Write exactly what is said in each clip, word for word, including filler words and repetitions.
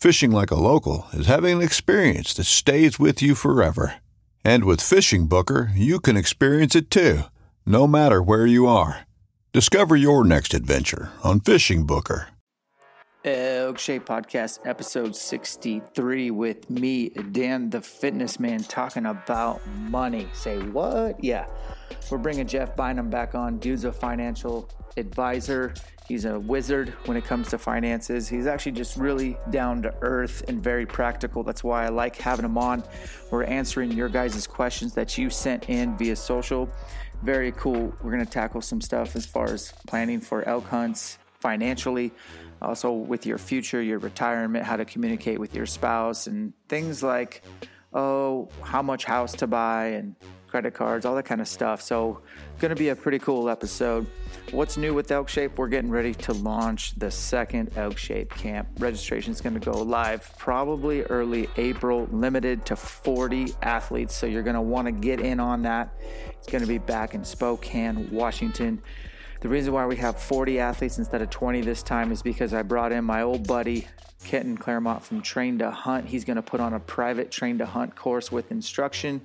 Fishing like a local is having an experience that stays with you forever. And with Fishing Booker, you can experience it too, no matter where you are. Discover your next adventure on Fishing Booker. Elk Shade Podcast, episode sixty-three, with me, Dan the Fitness Man, talking about money. Say what? Yeah. We're bringing Jeff Bynum back on. Dude's a financial advisor. He's a wizard when it comes to finances. He's actually just really down to earth and very practical. That's why I like having him on. We're answering your guys' questions that you sent in via social. Very cool. We're going to tackle some stuff as far as planning for elk hunts financially, also with your future, your retirement, how to communicate with your spouse, and things like, oh, how much house to buy and credit cards, all that kind of stuff. So going to be a pretty cool episode. What's new with Elk Shape? We're getting ready to launch the second Elk Shape camp. Registration is going to go live probably early April, limited to forty athletes. So you're going to want to get in on that. It's going to be back in Spokane, Washington. The reason why we have forty athletes instead of twenty this time is because I brought in my old buddy, Kenton Clairmont from Train to Hunt. He's going to put on a private Train to Hunt course with instruction.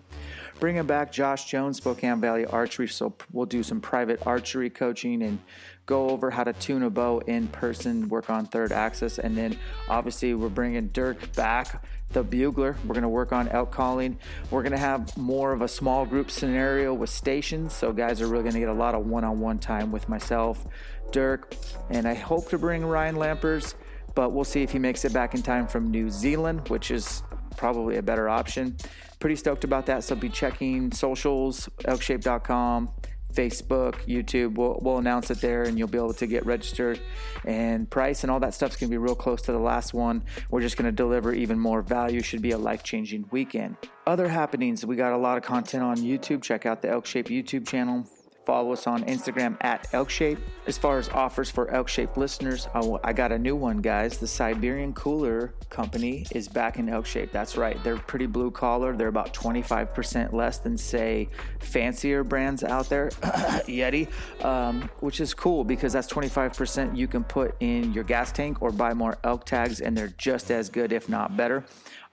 Bringing back Josh Jones, Spokane Valley Archery, so we'll do some private archery coaching and go over how to tune a bow in person, work on third axis, and then obviously we're bringing Dirk back, the bugler. We're going to work on elk calling. We're going to have more of a small group scenario with stations, so guys are really going to get a lot of one-on-one time with myself, Dirk, and I hope to bring Ryan Lampers, but we'll see if he makes it back in time from New Zealand, which is probably a better option. Pretty stoked about that, so be checking socials, elk shape dot com, Facebook, YouTube. We'll, we'll announce it there, and you'll be able to get registered. And price and all that stuff's going to be real close to the last one. We're just going to deliver even more value. Should be a life-changing weekend. Other happenings, we got a lot of content on YouTube. Check out the Elk Shape YouTube channel. Follow us on Instagram at Elk Shape. As far as offers for Elk Shape listeners, I, w- I got a new one, guys. The Siberian Cooler Company is back in Elk Shape. That's right. They're pretty blue collar. They're about twenty-five percent less than, say, fancier brands out there, Yeti, um, which is cool because that's twenty-five percent you can put in your gas tank or buy more elk tags, and they're just as good, if not better.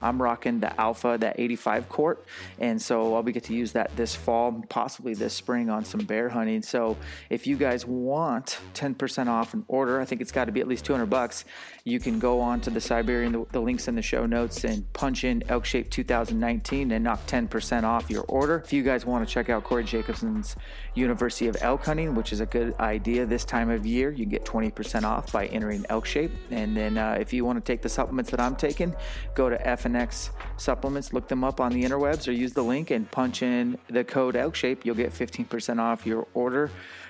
I'm rocking the Alpha, that eighty-five quart, and so I'll be get to use that this fall, possibly this spring on some bear hunting. So if you guys want ten percent off an order, I think it's got to be at least two hundred bucks. You can go on to the Siberian, the, the links in the show notes, and punch in Elk Shape two thousand nineteen and knock ten percent off your order. If you guys want to check out Corey Jacobson's University of Elk Hunting, which is a good idea this time of year, you get twenty percent off by entering Elk Shape. And then uh, if you want to take the supplements that I'm taking, go to F N X Supplements, look them up on the interwebs or use the link and punch in the code ELKSHAPE. You'll get fifteen percent off your order.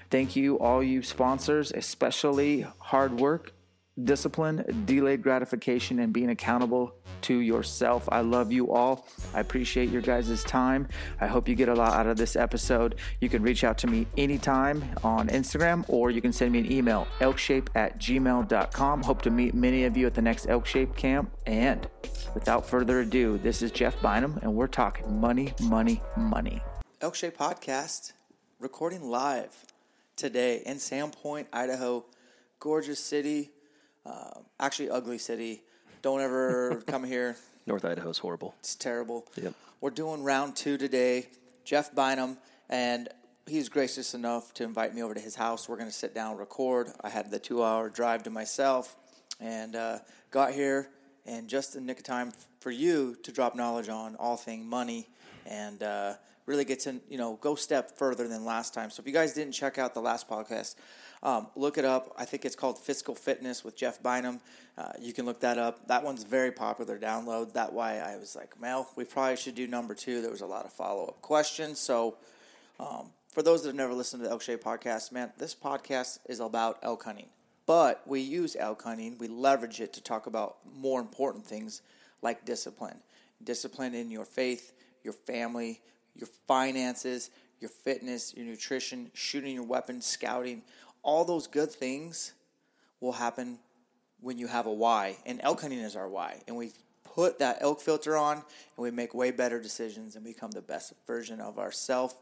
Thank you, all you sponsors, especially hard work, discipline, delayed gratification, and being accountable to yourself. I love you all. I appreciate your guys' time. I hope you get a lot out of this episode. You can reach out to me anytime on Instagram, or you can send me an email, elkshape at gmail dot com. Hope to meet many of you at the next Elk Shape camp. And without further ado, this is Jeff Bynum, and we're talking money, money, money. Elk Shade Podcast, recording live today in Sandpoint, Idaho. Gorgeous city, uh, actually ugly city. Don't ever come here. North Idaho's horrible. It's terrible. Yep. We're doing round two today. Jeff Bynum, and he's gracious enough to invite me over to his house. We're going to sit down and record. I had the two-hour drive to myself and uh, got here, and just in nick of time for you to drop knowledge on all thing money and uh, really get to, you know, go step further than last time. So if you guys didn't check out the last podcast, um, look it up. I think it's called Fiscal Fitness with Jeff Bynum. Uh, you can look that up. That one's very popular download. That's why I was like, Mel, we probably should do number two. There was a lot of follow-up questions. So um, for those that have never listened to the Elk Shade Podcast, man, this podcast is about elk hunting. But we use elk hunting. We leverage it to talk about more important things like discipline. Discipline in your faith, your family, your finances, your fitness, your nutrition, shooting your weapon, scouting. All those good things will happen when you have a why, and elk hunting is our why, and we put that elk filter on, and we make way better decisions and become the best version of ourselves.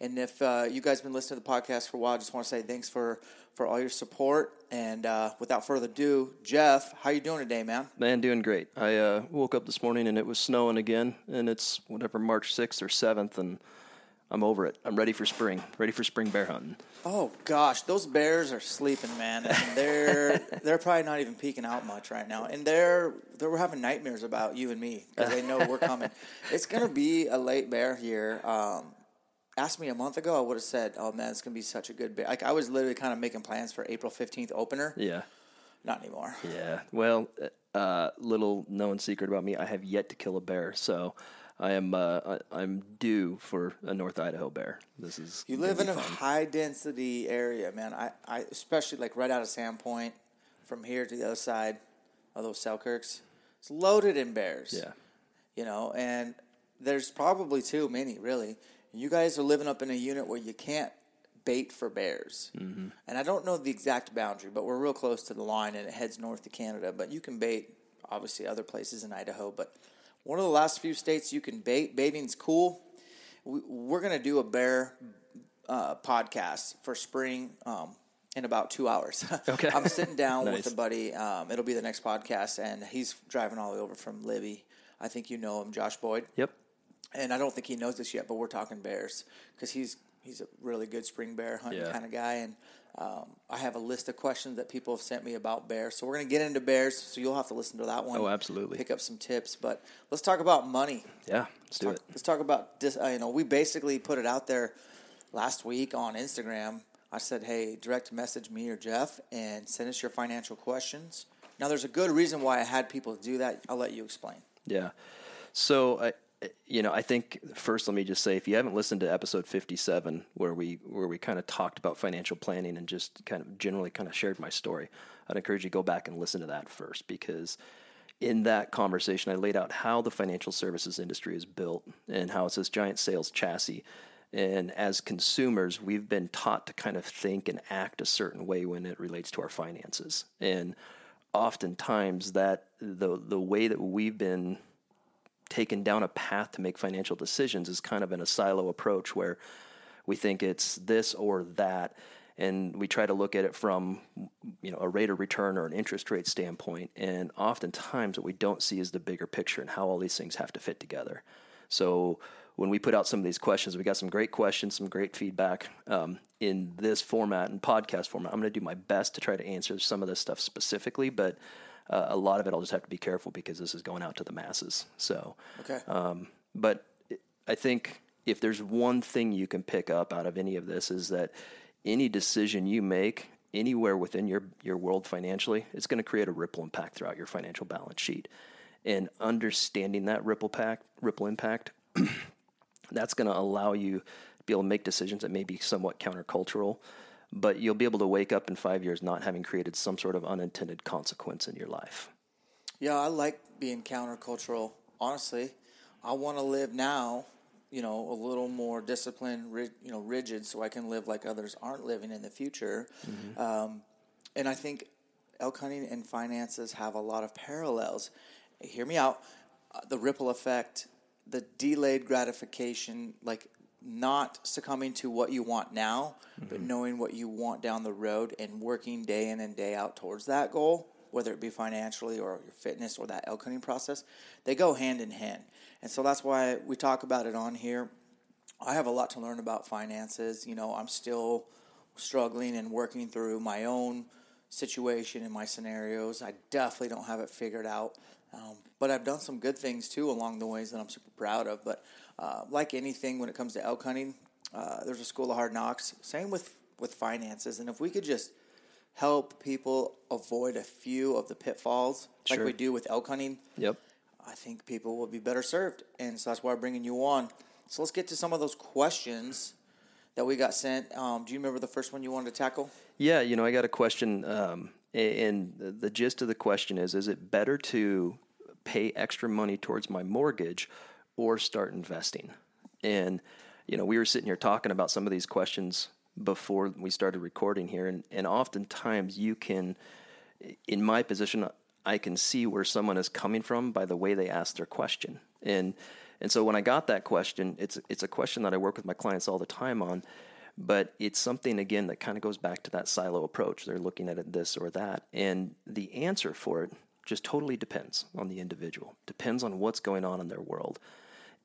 And if uh, you guys have been listening to the podcast for a while, I just want to say thanks for, for all your support. And uh, without further ado, Jeff, how you doing today, man? Man, doing great. I uh, woke up this morning, and it was snowing again, and it's whatever, March sixth or seventh, and I'm over it. I'm ready for spring, ready for spring bear hunting. Oh, gosh, those bears are sleeping, man. And they're they're probably not even peeking out much right now. And they're, they're having nightmares about you and me because they know we're coming. It's going to be a late bear here. Um Asked me a month ago, I would have said, oh, man, it's going to be such a good bear. Like, I was literally kind of making plans for April fifteenth opener. Yeah. Not anymore. Yeah. Well, uh, little known secret about me, I have yet to kill a bear, so I am uh, I'm due for a North Idaho bear. This is You live in fun. a high-density area, man. I, I especially, like, right out of Sandpoint, from here to the other side of those Selkirks. It's loaded in bears. Yeah. You know, and there's probably too many, really. You guys are living up in a unit where you can't bait for bears. Mm-hmm. And I don't know the exact boundary, but we're real close to the line, and it heads north to Canada. But you can bait, obviously, other places in Idaho. But one of the last few states you can bait. Baiting's cool. We're going to do a bear uh, podcast for spring um, in about two hours. Okay. I'm sitting down nice. with a buddy. Um, it'll be the next podcast, and he's driving all the way over from Libby. I think you know him, Josh Boyd. Yep. And I don't think he knows this yet, but we're talking bears because he's he's a really good spring bear hunting yeah. kind of guy. And um, I have a list of questions that people have sent me about bears. So we're going to get into bears, so you'll have to listen to that one. Oh, absolutely. Pick up some tips. But let's talk about money. Yeah, let's do talk, it. Let's talk about this. Uh, you know, we basically put it out there last week on Instagram. I said, hey, direct message me or Jeff and send us your financial questions. Now, there's a good reason why I had people do that. I'll let you explain. Yeah. So I... You know, I think first let me just say, if you haven't listened to episode fifty-seven, where we where we kind of talked about financial planning and just kind of generally kind of shared my story, I'd encourage you to go back and listen to that first, because in that conversation, I laid out how the financial services industry is built and how it's this giant sales chassis. And as consumers, we've been taught to kind of think and act a certain way when it relates to our finances. And oftentimes that the the way that we've been taken down a path to make financial decisions is kind of in a silo approach where we think it's this or that, and we try to look at it from, you know, a rate of return or an interest rate standpoint, and oftentimes what we don't see is the bigger picture and how all these things have to fit together. So when we put out some of these questions, we got some great questions, some great feedback um, in this format and podcast format. I'm going to do my best to try to answer some of this stuff specifically, but Uh, a lot of it, I'll just have to be careful because this is going out to the masses. So, okay. Um, but I think if there's one thing you can pick up out of any of this is that any decision you make anywhere within your, your world financially, it's going to create a ripple impact throughout your financial balance sheet. And understanding that ripple pack, ripple impact, that's going to allow you to be able to make decisions that may be somewhat countercultural, but you'll be able to wake up in five years not having created some sort of unintended consequence in your life. Yeah, I like being countercultural, honestly. I want to live now, you know, a little more disciplined, you know, rigid, so I can live like others aren't living in the future. Mm-hmm. Um, and I think elk hunting and finances have a lot of parallels. Hear me out. Uh, the ripple effect, the delayed gratification, like not succumbing to what you want now, mm-hmm. but knowing what you want down the road and working day in and day out towards that goal, whether it be financially or your fitness or that elk hunting process, they go hand in hand. And so that's why we talk about it on here. I have a lot to learn about finances. You know, I'm still struggling and working through my own situation and my scenarios. I definitely don't have it figured out. Um, but I've done some good things, too, along the ways that I'm super proud of. But uh, like anything when it comes to elk hunting, uh, there's a school of hard knocks. Same with, with finances. And if we could just help people avoid a few of the pitfalls sure. like we do with elk hunting, yep. I think people will be better served. And so that's why I'm bringing you on. So let's get to some of those questions that we got sent. Um, do you remember the first one you wanted to tackle? Yeah, you know, I got a question, um, and the gist of the question is, is it better to pay extra money towards my mortgage or start investing? And, you know, we were sitting here talking about some of these questions before we started recording here, and, and oftentimes you can, in my position, I can see where someone is coming from by the way they ask their question. And and so when I got that question, it's it's a question that I work with my clients all the time on, but it's something, again, that kind of goes back to that silo approach. They're looking at it this or that, and the answer for it just totally depends on the individual, depends on what's going on in their world.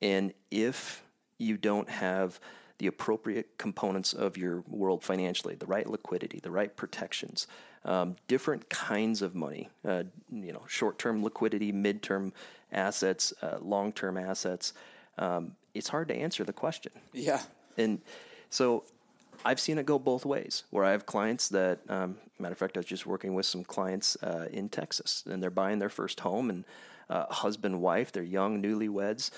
And if you don't have the appropriate components of your world financially, the right liquidity, the right protections, um, different kinds of money, uh, you know, short-term liquidity, mid-term assets, uh, long-term assets, um, it's hard to answer the question. Yeah. And so I've seen it go both ways, where I have clients that, um, matter of fact, I was just working with some clients uh, in Texas, and they're buying their first home, and uh, husband, wife, they're young, newlyweds,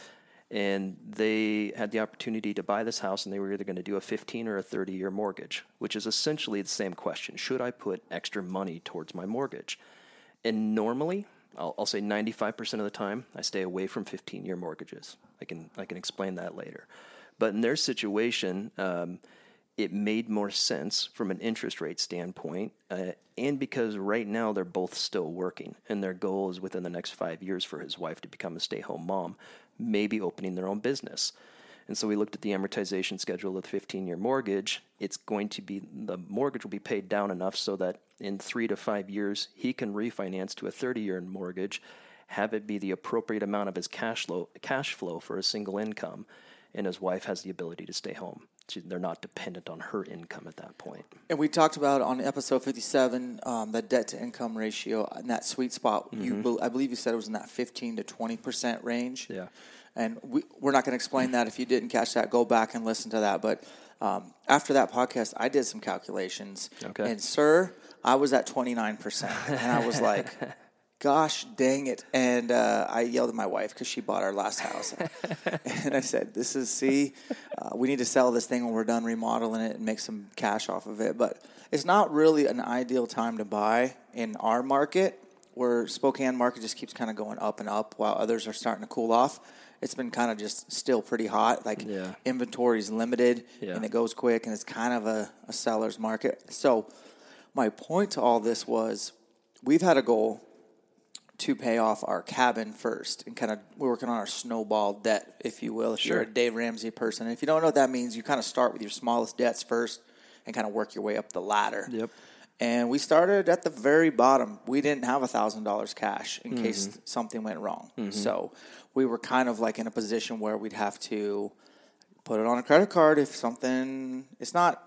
and they had the opportunity to buy this house, and they were either going to do a fifteen or a thirty-year mortgage, which is essentially the same question. Should I put extra money towards my mortgage? And normally, I'll, I'll say ninety-five percent of the time, I stay away from fifteen-year mortgages. I can I can explain that later. But in their situation, um, it made more sense from an interest rate standpoint, uh, and because right now they're both still working, and their goal is within the next five years for his wife to become a stay-home mom, maybe opening their own business. And so we looked at the amortization schedule of the fifteen-year mortgage. It's going to be, the mortgage will be paid down enough so that in three to five years, he can refinance to a thirty-year mortgage, have it be the appropriate amount of his cash flow, cash flow for a single income, and his wife has the ability to stay home. She, they're not dependent on her income at that point. And we talked about on episode fifty-seven, um, the debt-to-income ratio and that sweet spot. Mm-hmm. You be, I believe you said it was in that fifteen to twenty percent range. Yeah. And we, we're not going to explain that. If you didn't catch that, go back and listen to that. But um, after that podcast, I did some calculations. Okay. And, sir, I was at twenty-nine percent. And I was like, gosh, dang it. And uh, I yelled at my wife because she bought our last house. And I said, this is, see, uh, we need to sell this thing when we're done remodeling it and make some cash off of it. But it's not really an ideal time to buy in our market, where Spokane market just keeps kind of going up and up while others are starting to cool off. It's been kind of just still pretty hot. Like yeah. inventory is limited yeah. and it goes quick, and it's kind of a, a seller's market. So my point to all this was, we've had a goal to pay off our cabin first, and kind of we're working on our snowball debt, if you will, if sure. you're a Dave Ramsey person. And if you don't know what that means, you kind of start with your smallest debts first and kind of work your way up the ladder. Yep. And we started at the very bottom. We didn't have one thousand dollars cash in mm-hmm. case something went wrong. Mm-hmm. So we were kind of like in a position where we'd have to put it on a credit card if something – it's not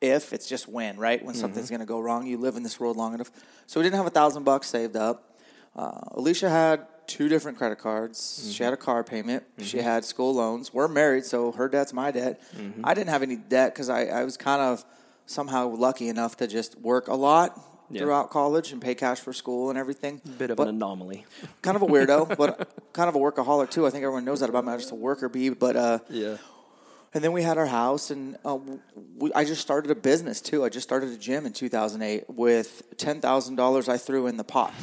if, it's just when, right? When mm-hmm. something's going to go wrong, you live in this world long enough. So we didn't have one thousand bucks saved up. Uh, Alicia had two different credit cards. Mm-hmm. She had a car payment. Mm-hmm. She had school loans. We're married, so her debt's my debt. Mm-hmm. I didn't have any debt because I, I was kind of somehow lucky enough to just work a lot yeah. throughout college and pay cash for school and everything. Bit of but an anomaly. Kind of a weirdo, but kind of a workaholic, too. I think everyone knows that about me. I'm just a worker bee. But, uh, yeah. And then we had our house, and uh, we, I just started a business, too. I just started a gym in two thousand eight with ten thousand dollars I threw in the pot.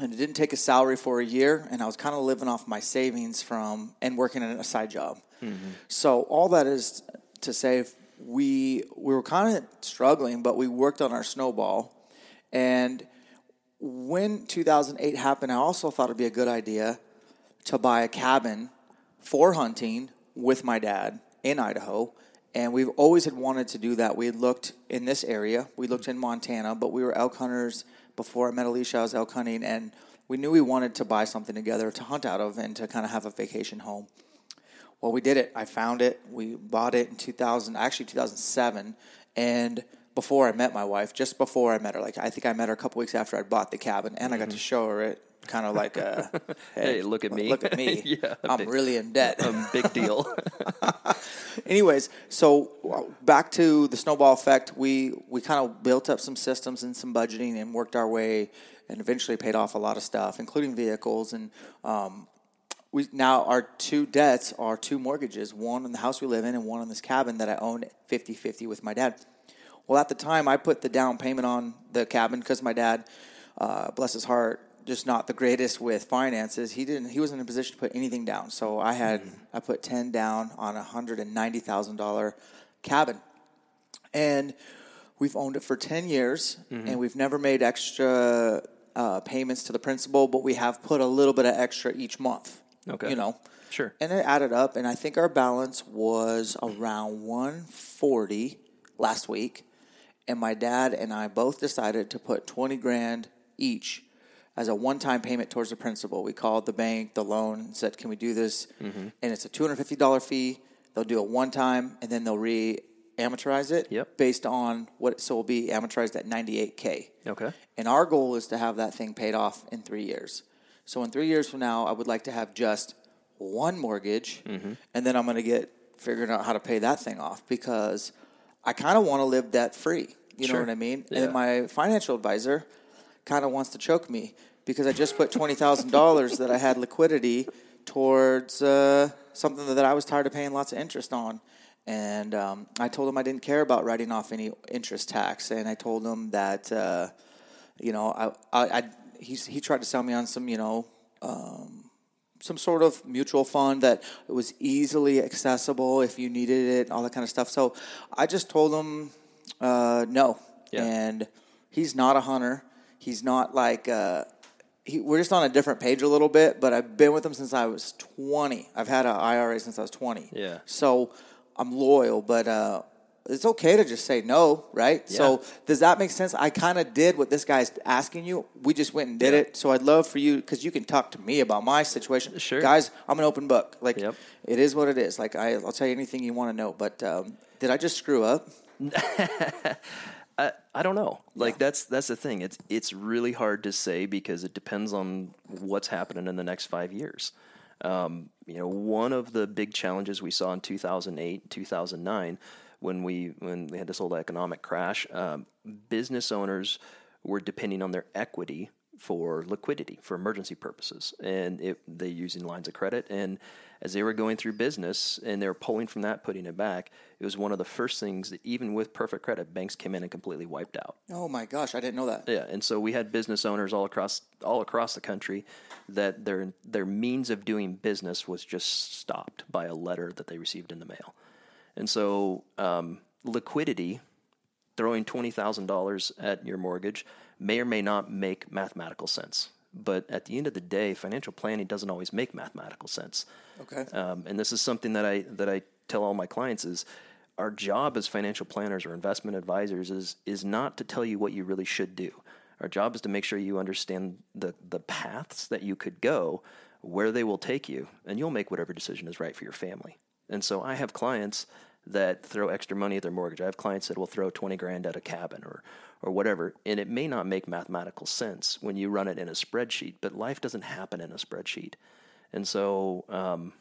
And it didn't take a salary for a year, and I was kind of living off my savings from and working in a side job. Mm-hmm. So all that is to say, we we were kind of struggling, but we worked on our snowball. And when two thousand eight happened, I also thought it'd be a good idea to buy a cabin for hunting with my dad in Idaho, and we've always had wanted to do that. We had looked in this area. We looked in Montana, but we were elk hunters. Before I met Alicia, I was elk hunting, and we knew we wanted to buy something together to hunt out of and to kind of have a vacation home. Well, we did it. I found it. We bought it in two thousand, actually two thousand seven, and before I met my wife, just before I met her, like I think I met her a couple weeks after I bought the cabin, and mm-hmm. I got to show her it. Kind of like, a, hey, hey, look at me. Look at me. yeah, I'm big, really in debt. A big deal. Anyways, so back to the snowball effect. We we kind of built up some systems and some budgeting and worked our way and eventually paid off a lot of stuff, including vehicles. And um, we now our two debts are two mortgages, one on the house we live in and one on this cabin that I own fifty-fifty with my dad. Well, at the time, I put the down payment on the cabin because my dad, uh, bless his heart, just not the greatest with finances. He didn't. He wasn't in a position to put anything down. So I had mm. I put ten down on a hundred and ninety thousand dollar cabin, and we've owned it for ten years, mm-hmm. and we've never made extra uh, payments to the principal, but we have put a little bit of extra each month. Okay, you know, sure. And it added up, and I think our balance was around one forty last week, and my dad and I both decided to put twenty grand each as a one-time payment towards the principal. We called the bank, the loan, and said, can we do this? Mm-hmm. And it's a two hundred fifty dollars fee. They'll do it one time, and then they'll re-amortize it yep. based on what – so it will be amortized at ninety-eight K. Okay. And our goal is to have that thing paid off in three years. So in three years from now, I would like to have just one mortgage, mm-hmm. and then I'm going to get figuring out how to pay that thing off because I kind of want to live debt-free. You sure. know what I mean? Yeah. And my financial advisor kind of wants to choke me. Because I just put twenty thousand dollars that I had liquidity towards uh, something that I was tired of paying lots of interest on. And um, I told him I didn't care about writing off any interest tax. And I told him that, uh, you know, I, I, I he, he tried to sell me on some, you know, um, some sort of mutual fund that it was easily accessible if you needed it, all that kind of stuff. So I just told him uh, no. Yeah. And he's not a hunter. He's not like... Uh, He, we're just on a different page a little bit, but I've been with him since I was twenty. I've had an I R A since I was twenty. Yeah. So I'm loyal, but uh, it's okay to just say no, right? Yeah. So does that make sense? I kind of did what this guy's asking you. We just went and did yeah. it. So I'd love for you, because you can talk to me about my situation. Sure. Guys, I'm an open book. Like, yep. It is what it is. Like, I, I'll tell you anything you want to know, but um, did I just screw up? I, I don't know. Like yeah. that's that's the thing. It's it's really hard to say because it depends on what's happening in the next five years. Um, you know, one of the big challenges we saw in two thousand eight, two thousand nine, when we when we had this whole economic crash, um, business owners were depending on their equity for liquidity for emergency purposes, and it, they using lines of credit. And as they were going through business and they were pulling from that, putting it back, it was one of the first things that even with perfect credit, banks came in and completely wiped out. Oh my gosh, I didn't know that. Yeah, and so we had business owners all across all across the country that their their means of doing business was just stopped by a letter that they received in the mail. And so um, liquidity, throwing twenty thousand dollars at your mortgage may or may not make mathematical sense. But at the end of the day, financial planning doesn't always make mathematical sense. Okay. Um, and this is something that I that I tell all my clients is our job as financial planners or investment advisors is is not to tell you what you really should do. Our job is to make sure you understand the the paths that you could go, where they will take you, and you'll make whatever decision is right for your family. And so I have clients that throw extra money at their mortgage. I have clients that will throw twenty grand at a cabin or or whatever, and it may not make mathematical sense when you run it in a spreadsheet, but life doesn't happen in a spreadsheet. And so um,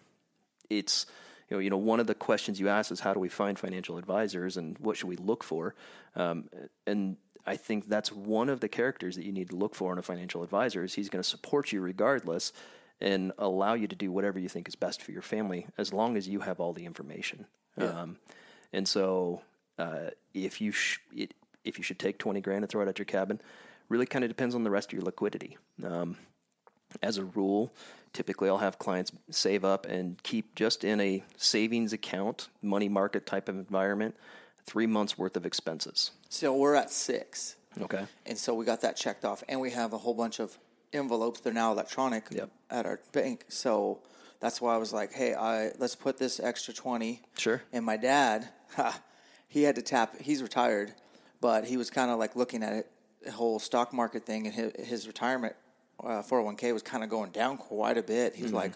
it's, you know, you know, one of the questions you asked is how do we find financial advisors and what should we look for? Um, and I think that's one of the characters that you need to look for in a financial advisor is he's going to support you regardless and allow you to do whatever you think is best for your family as long as you have all the information. Yeah. Um, and so, uh, if you, sh- it, if you should take twenty grand and throw it at your cabin, really kind of depends on the rest of your liquidity. Um, as a rule, typically I'll have clients save up and keep just in a savings account, money market type of environment, three months worth of expenses. So we're at six. Okay. And so we got that checked off and we have a whole bunch of envelopes. They're now electronic yep. at our bank. So that's why I was like, hey, I let's put this extra twenty. Sure. And my dad, ha, he had to tap. He's retired, but he was kind of like looking at it, the whole stock market thing, and his, his retirement uh, four oh one k was kind of going down quite a bit. He was mm-hmm. like,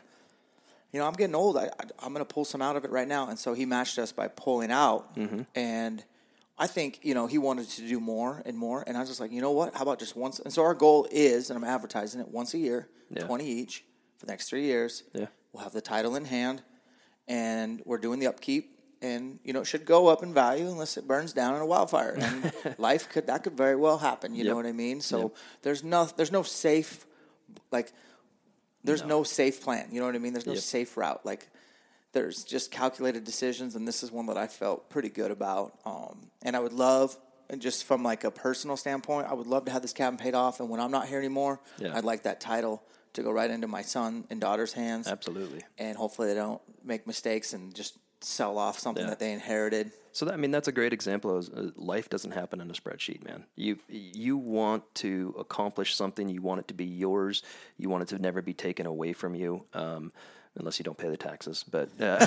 you know, I'm getting old. I, I, I'm going to pull some out of it right now. And so he matched us by pulling out. Mm-hmm. And I think, you know, he wanted to do more and more. And I was just like, you know what? How about just once? And so our goal is, and I'm advertising it, once a year, yeah. twenty each for the next three years. Yeah. We'll have the title in hand. And we're doing the upkeep. And, you know, it should go up in value unless it burns down in a wildfire. And life could, that could very well happen. You yep. know what I mean? So yep. there's no, there's no safe, like, there's no. no safe plan. You know what I mean? There's no yep. safe route. Like, there's just calculated decisions, and this is one that I felt pretty good about. Um, and I would love, and just from, like, a personal standpoint, I would love to have this cabin paid off. And when I'm not here anymore, yeah. I'd like that title to go right into my son and daughter's hands. Absolutely. And hopefully they don't make mistakes and just sell off something yeah. that they inherited. So, that, I mean, that's a great example of uh, life doesn't happen in a spreadsheet, man. You you want to accomplish something. You want it to be yours. You want it to never be taken away from you, um, unless you don't pay the taxes. But uh,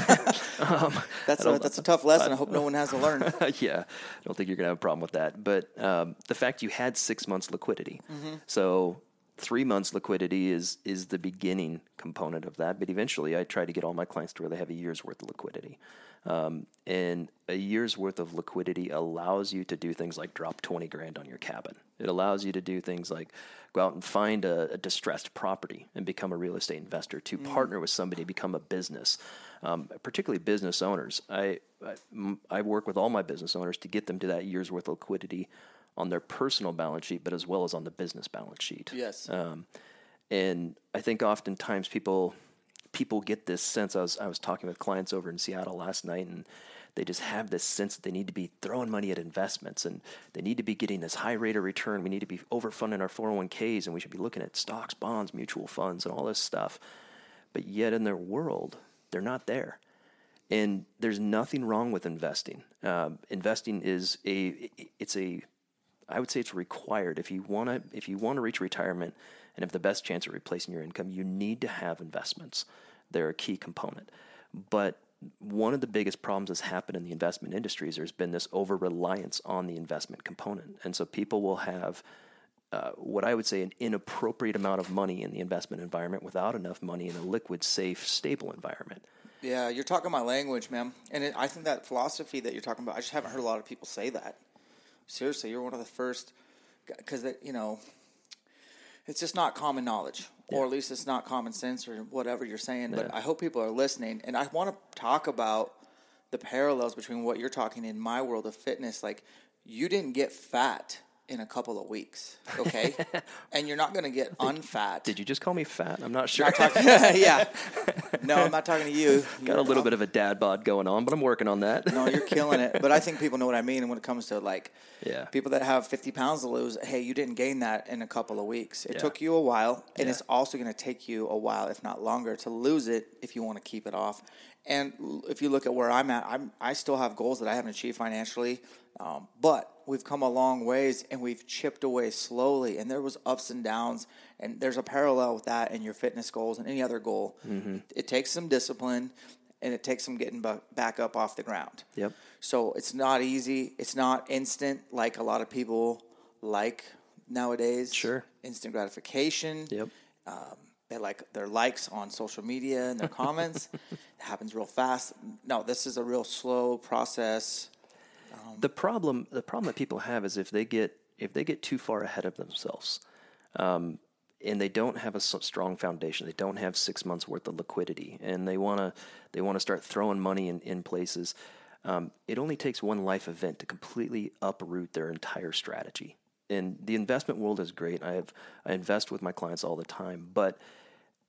um, that's a, that's a tough lesson. I, I hope no one has to learn. Yeah, I don't think you're going to have a problem with that. But um, the fact you had six months liquidity. Mm-hmm. So three months liquidity is is the beginning component of that. But eventually I try to get all my clients to where they have a year's worth of liquidity. Um, and a year's worth of liquidity allows you to do things like drop twenty grand on your cabin. It allows you to do things like go out and find a, a distressed property and become a real estate investor, to mm. partner with somebody, become a business, um, particularly business owners. I, I, I work with all my business owners to get them to that year's worth of liquidity on their personal balance sheet, but as well as on the business balance sheet. Yes. Um, and I think oftentimes people... people get this sense. I was I was talking with clients over in Seattle last night, and they just have this sense that they need to be throwing money at investments, and they need to be getting this high rate of return. We need to be overfunding our four oh one k's, and we should be looking at stocks, bonds, mutual funds, and all this stuff. But yet in their world, they're not there. And there's nothing wrong with investing. Um, investing is a it's a I would say it's required. If you want to if you want to reach retirement and have the best chance of replacing your income, you need to have investments. They're a key component. But one of the biggest problems that's happened in the investment industry is there's been this over-reliance on the investment component. And so people will have uh, what I would say an inappropriate amount of money in the investment environment without enough money in a liquid, safe, stable environment. Yeah, you're talking my language, man. And it, I think that philosophy that you're talking about, I just haven't heard a lot of people say that. Seriously, you're one of the first, because, you know, it's just not common knowledge, yeah. or at least it's not common sense or whatever you're saying. Yeah. But I hope people are listening. And I want to talk about the parallels between what you're talking in my world of fitness. Like, you didn't get fat in a couple of weeks, okay? And you're not going to get unfat. Did you just call me fat? I'm not sure. Not talking, yeah. No, I'm not talking to you. Got a little um, bit of a dad bod going on, but I'm working on that. No, you're killing it. But I think people know what I mean when it comes to, like, yeah. people that have fifty pounds to lose. Hey, you didn't gain that in a couple of weeks. It yeah. took you a while, and yeah. it's also going to take you a while, if not longer, to lose it if you want to keep it off. And if you look at where I'm at, I'm, I still have goals that I haven't achieved financially, um, but we've come a long ways, and we've chipped away slowly, and there was ups and downs, and there's a parallel with that in your fitness goals and any other goal. Mm-hmm. It takes some discipline, and it takes some getting back up off the ground. Yep. So it's not easy. It's not instant like a lot of people like nowadays. Sure. Instant gratification. Yep. Um, they like their likes on social media and their comments. It happens real fast. No, this is a real slow process. Um, the problem, the problem that people have is if they get if they get too far ahead of themselves, um, and they don't have a strong foundation, they don't have six months worth of liquidity, and they wanna they wanna start throwing money in, in places. Um, it only takes one life event to completely uproot their entire strategy. And the investment world is great. I have I invest with my clients all the time, but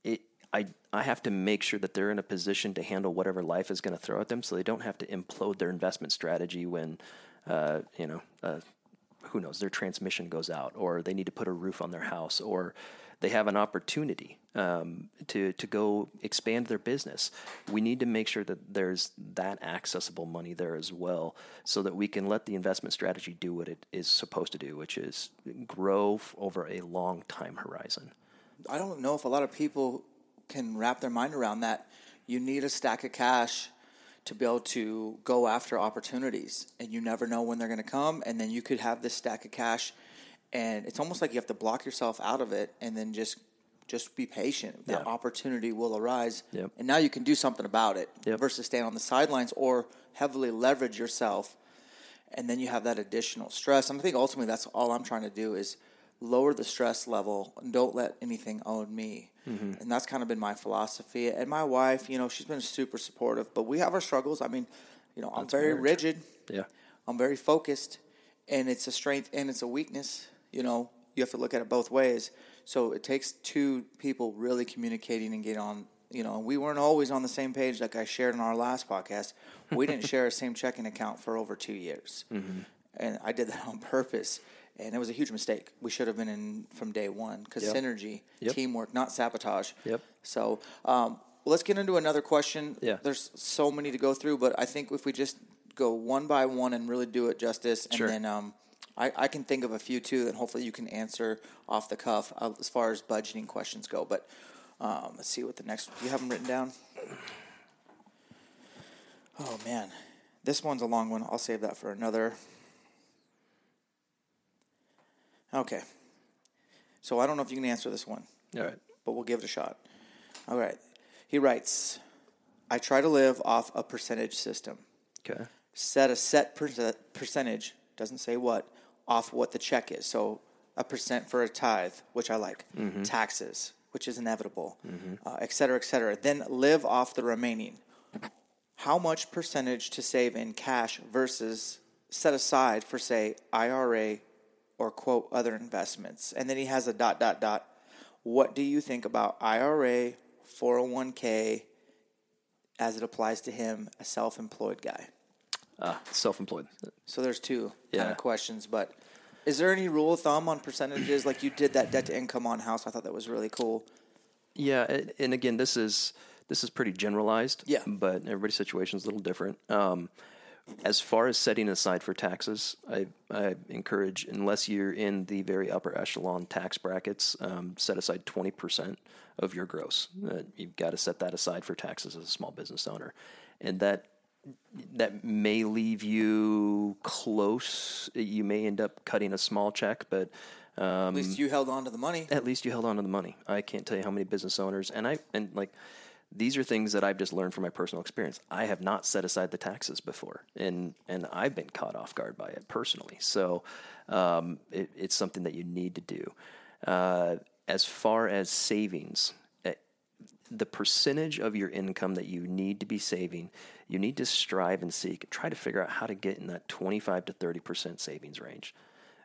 it I I have to make sure that they're in a position to handle whatever life is going to throw at them, so they don't have to implode their investment strategy when, uh, you know, uh, who knows, their transmission goes out, or they need to put a roof on their house, or they have an opportunity um, to to go expand their business. We need to make sure that there's that accessible money there as well, so that we can let the investment strategy do what it is supposed to do, which is grow over a long time horizon. I don't know if a lot of people can wrap their mind around that you need a stack of cash to be able to go after opportunities, and you never know when they're going to come, and then you could have this stack of cash, and it's almost like you have to block yourself out of it and then just just be patient. That yeah. opportunity will arise, yep. and now you can do something about it yep. versus staying on the sidelines or heavily leverage yourself, and then you have that additional stress. And I think ultimately that's all I'm trying to do is lower the stress level and don't let anything own me. Mm-hmm. And that's kind of been my philosophy. And my wife, you know, she's been super supportive, but we have our struggles. I mean, you know, I'm that's very marriage. rigid. Yeah. I'm very focused, and it's a strength and it's a weakness. You know, you have to look at it both ways. So it takes two people really communicating and getting on, you know, and we weren't always on the same page. Like I shared in our last podcast, we didn't share our same checking account for over two years. Mm-hmm. And I did that on purpose. And it was a huge mistake. We should have been in from day one because yep. synergy, yep. teamwork, not sabotage. Yep. So um, let's get into another question. Yeah. There's so many to go through, but I think if we just go one by one and really do it justice, and sure. then um, I, I can think of a few too, and hopefully you can answer off the cuff uh, as far as budgeting questions go. But um, let's see what the next – do you have them written down? Oh, man. This one's a long one. I'll save that for another – okay. So I don't know if you can answer this one. All right. But we'll give it a shot. All right. He writes, I try to live off a percentage system. Okay. Set a set per- percentage, doesn't say what, off what the check is. So a percent for a tithe, which I like. Mm-hmm. Taxes, which is inevitable, mm-hmm. uh, et cetera, et cetera. Then live off the remaining. How much percentage to save in cash versus set aside for, say, I R A or, quote, other investments? And then he has a dot, dot, dot. What do you think about I R A, four oh one k, as it applies to him, a self-employed guy? Ah, self-employed. So there's two yeah. kind of questions, but is there any rule of thumb on percentages? Like you did that debt-to-income on house. I thought that was really cool. Yeah, and again, this is this is pretty generalized, yeah. but everybody's situation is a little different. Um As far as setting aside for taxes, I, I encourage, unless you're in the very upper echelon tax brackets, um, set aside twenty percent of your gross. Uh, you've got to set that aside for taxes as a small business owner. And that that may leave you close. You may end up cutting a small check, but... Um, at least you held on to the money. At least you held on to the money. I can't tell you how many business owners, and I and like... These are things that I've just learned from my personal experience. I have not set aside the taxes before, and and I've been caught off guard by it personally. So um, it, it's something that you need to do. Uh, as far as savings, the percentage of your income that you need to be saving, you need to strive and seek. Try to figure out how to get in that twenty-five to thirty percent savings range,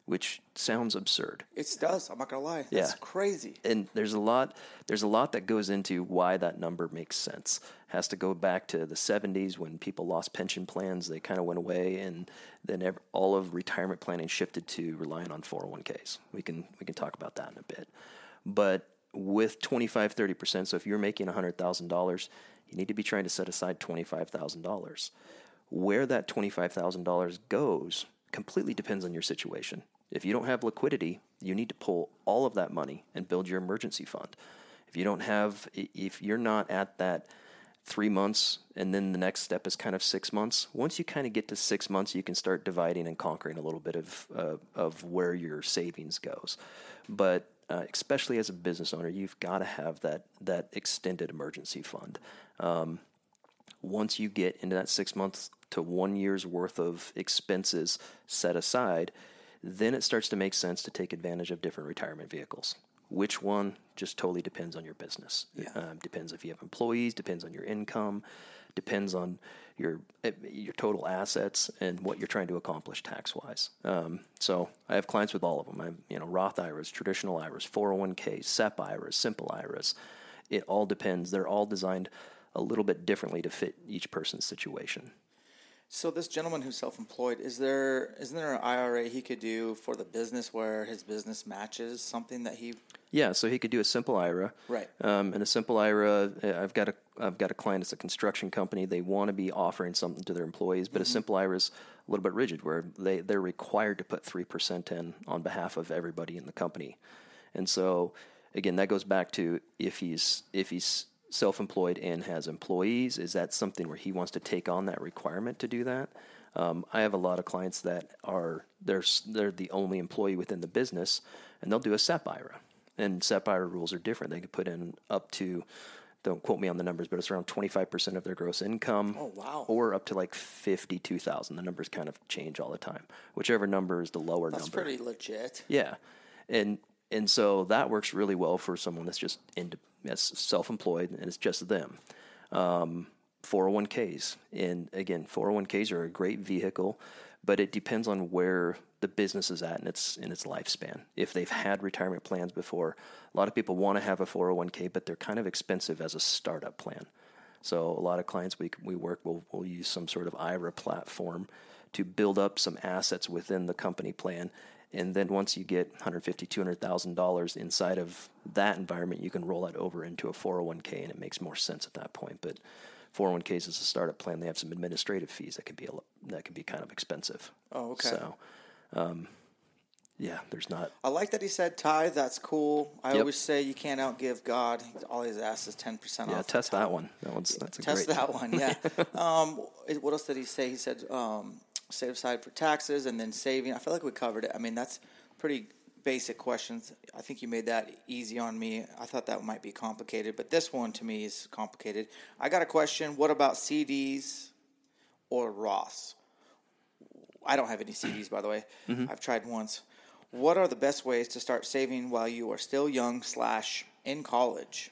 which sounds absurd. It does. I'm not going to lie. That's yeah. crazy. And there's a lot there's a lot that goes into why that number makes sense. It has to go back to the seventies when people lost pension plans. They kind of went away, and then all of retirement planning shifted to relying on four oh one k's. We can we can talk about that in a bit. But with twenty-five, thirty percent, so if you're making one hundred thousand dollars, you need to be trying to set aside twenty-five thousand dollars. Where that twenty-five thousand dollars goes completely depends on your situation. If you don't have liquidity, you need to pull all of that money and build your emergency fund. If you don't have, if you're not at that three months, and then the next step is kind of six months. Once you kind of get to six months, you can start dividing and conquering a little bit of uh, of where your savings goes. But uh, especially as a business owner, you've got to have that that extended emergency fund. Um, once you get into that six months to one year's worth of expenses set aside, then it starts to make sense to take advantage of different retirement vehicles. Which one just totally depends on your business. Yeah. Um, depends if you have employees, depends on your income, depends on your your total assets and what you're trying to accomplish tax-wise. Um, so I have clients with all of them. I'm, you know, Roth I R As, traditional I R As, four oh one k's, S E P I R As, simple I R As. It all depends. They're all designed a little bit differently to fit each person's situation. So this gentleman who's self-employed, is there isn't there an I R A he could do for the business where his business matches something that he? Yeah, so he could do a simple I R A, right? Um, and a simple I R A, I've got a I've got a client. It's a construction company. They want to be offering something to their employees, but mm-hmm. a simple I R A is a little bit rigid, where they they're required to put three percent in on behalf of everybody in the company, and so again, that goes back to if he's if he's self-employed and has employees? Is that something where he wants to take on that requirement to do that? Um, I have a lot of clients that are, they're, they're the only employee within the business, and they'll do a S E P I R A. And S E P I R A rules are different. They can put in up to, don't quote me on the numbers, but it's around twenty-five percent of their gross income. Oh, wow. Or up to like fifty-two thousand dollars. The numbers kind of change all the time. Whichever number is the lower that's number. That's pretty legit. Yeah. And and so that works really well for someone that's just into, that's self-employed and it's just them. Um, four oh one k's. And again, four oh one k's are a great vehicle, but it depends on where the business is at in its in its lifespan. If they've had retirement plans before, a lot of people want to have a four oh one k, but they're kind of expensive as a startup plan. So a lot of clients we we work will will use some sort of I R A platform to build up some assets within the company plan, and then once you get one hundred fifty thousand dollars, two hundred thousand dollars inside of that environment, you can roll that over into a four oh one k, and it makes more sense at that point. But four oh one k's is a startup plan. They have some administrative fees that can be a, that can be kind of expensive. Oh, okay. So. Um, yeah, there's not. I like that he said tithe. That's cool. I yep. always say you can't outgive God. All he's asked is ten percent off. Yeah, test that one. That one's that's a test great that one. Yeah. um, what else did he say? He said um, save aside for taxes and then saving. I feel like we covered it. I mean, that's pretty basic questions. I think you made that easy on me. I thought that might be complicated, but this one to me is complicated. I got a question. What about C Ds or Roths? I don't have any C Ds, by the way. Mm-hmm. I've tried once. What are the best ways to start saving while you are still young slash in college?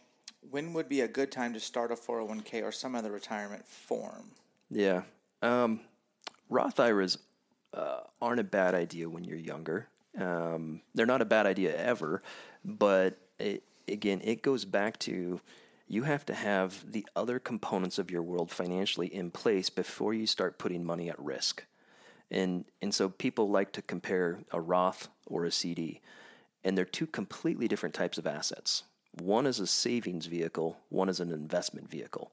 When would be a good time to start a four oh one k or some other retirement form? Yeah. Um, Roth I R As uh, aren't a bad idea when you're younger. Um, they're not a bad idea ever, but it, again, it goes back to you have to have the other components of your world financially in place before you start putting money at risk. And and so people like to compare a Roth or a C D, and they're two completely different types of assets. One is a savings vehicle, one is an investment vehicle.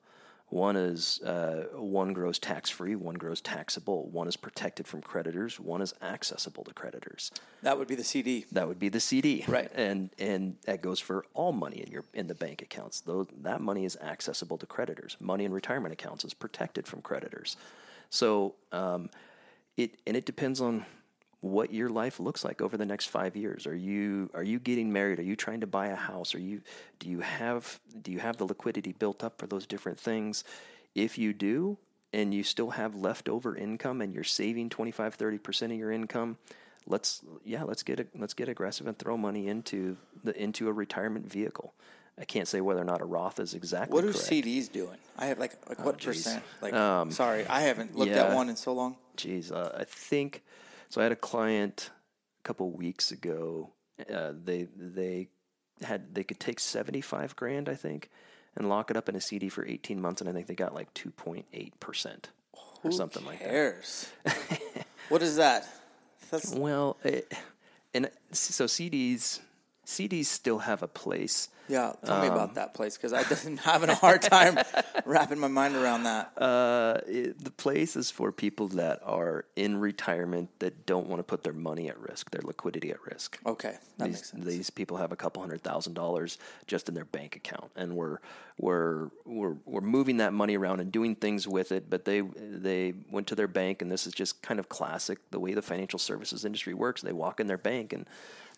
One is uh, one grows tax-free, one grows taxable, one is protected from creditors, one is accessible to creditors. That would be the C D. That would be the C D, right? And and that goes for all money in your in the bank accounts. Those, that money is accessible to creditors. Money in retirement accounts is protected from creditors. So. Um, It and it depends on what your life looks like over the next five years. Are you are you getting married? Are you trying to buy a house? Are you do you have do you have the liquidity built up for those different things? If you do, and you still have leftover income, and you're saving twenty-five, thirty percent of your income, let's yeah let's get a, let's get aggressive and throw money into the into a retirement vehicle. I can't say whether or not a Roth is exactly what correct. What are C Ds doing? I have like, like oh, what geez. percent? Like, um, sorry, I haven't looked yeah. at one in so long. Geez, uh, I think so. I had a client a couple weeks ago. Uh, they they had they could take seventy five grand, I think, and lock it up in a C D for eighteen months, and I think they got like two point eight percent or something cares? like that. What is that? That's... Well, it, and so C Ds. C Ds still have a place. Yeah, tell um, me about that place, because I'm having a hard time wrapping my mind around that. Uh, it, the place is for people that are in retirement that don't want to put their money at risk, their liquidity at risk. Okay, that these, makes sense. These people have a couple hundred thousand dollars just in their bank account, and we're we're we're we're moving that money around and doing things with it. But they they went to their bank, and this is just kind of classic the way the financial services industry works. They walk in their bank and.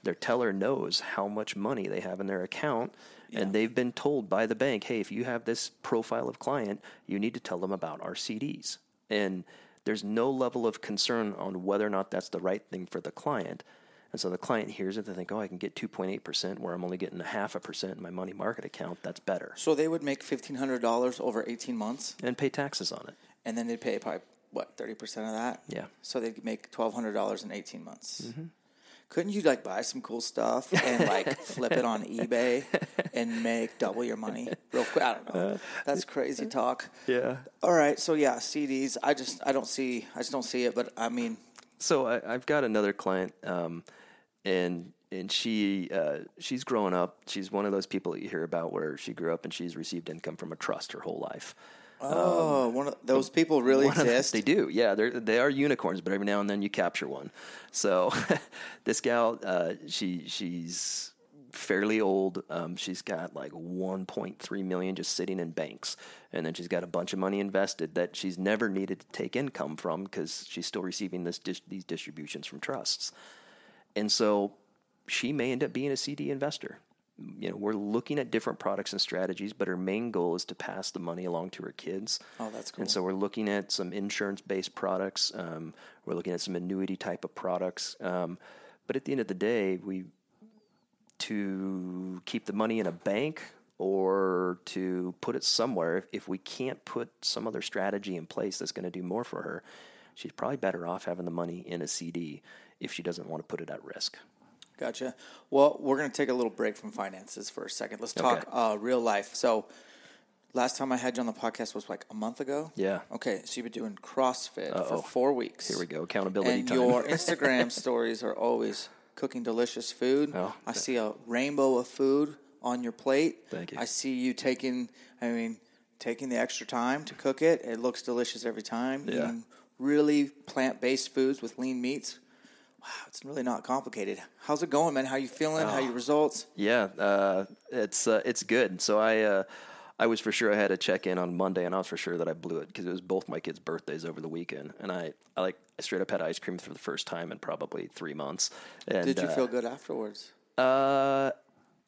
Their teller knows how much money they have in their account, yeah. and they've been told by the bank, hey, if you have this profile of client, you need to tell them about our C Ds. And there's no level of concern on whether or not that's the right thing for the client. And so the client hears it, they think, oh, I can get two point eight percent where I'm only getting a half a percent in my money market account. That's better. So they would make fifteen hundred dollars over eighteen months? And pay taxes on it. And then they'd pay probably, what, thirty percent of that? Yeah. So they'd make twelve hundred dollars in eighteen months. Mm-hmm. Couldn't you like buy some cool stuff and like flip it on eBay and make double your money real quick? I don't know. That's crazy talk. Yeah. All right. So yeah, C Ds. I just I don't see I just don't see it. But I mean, so I, I've got another client, um, and and she uh, she's growing up. She's one of those people that you hear about where she grew up and she's received income from a trust her whole life. Oh, um, one of those people really exist. Them, they do, yeah. They they are unicorns, but every now and then you capture one. So this gal, uh, she she's fairly old. Um, she's got like one point three million dollars just sitting in banks. And then she's got a bunch of money invested that she's never needed to take income from because she's still receiving this dis- these distributions from trusts. And so she may end up being a C D investor. You know, we're looking at different products and strategies, but her main goal is to pass the money along to her kids. Oh, that's cool. And so we're looking at some insurance-based products. Um, we're looking at some annuity type of products. Um, but at the end of the day, we to keep the money in a bank or to put it somewhere, if we can't put some other strategy in place that's going to do more for her, she's probably better off having the money in a C D if she doesn't want to put it at risk. Gotcha. Well, we're going to take a little break from finances for a second. Let's talk okay. uh, real life. So last time I had you on the podcast was like a month ago. Yeah. Okay. So you've been doing CrossFit Uh-oh. for four weeks. Here we go. Accountability and time. And your Instagram stories are always cooking delicious food. Oh, I see a rainbow of food on your plate. Thank you. I see you taking, I mean, taking the extra time to cook it. It looks delicious every time. Yeah. Eating really plant-based foods with lean meats. Wow, it's really not complicated. How's it going, man? How you feeling? Oh, how your results? Yeah, uh, it's uh, it's good. So I uh, I was for sure I had a check-in on Monday, and I was for sure that I blew it because it was both my kids' birthdays over the weekend, and I, I like I straight up had ice cream for the first time in probably three months. And, Did you uh, feel good afterwards? Uh,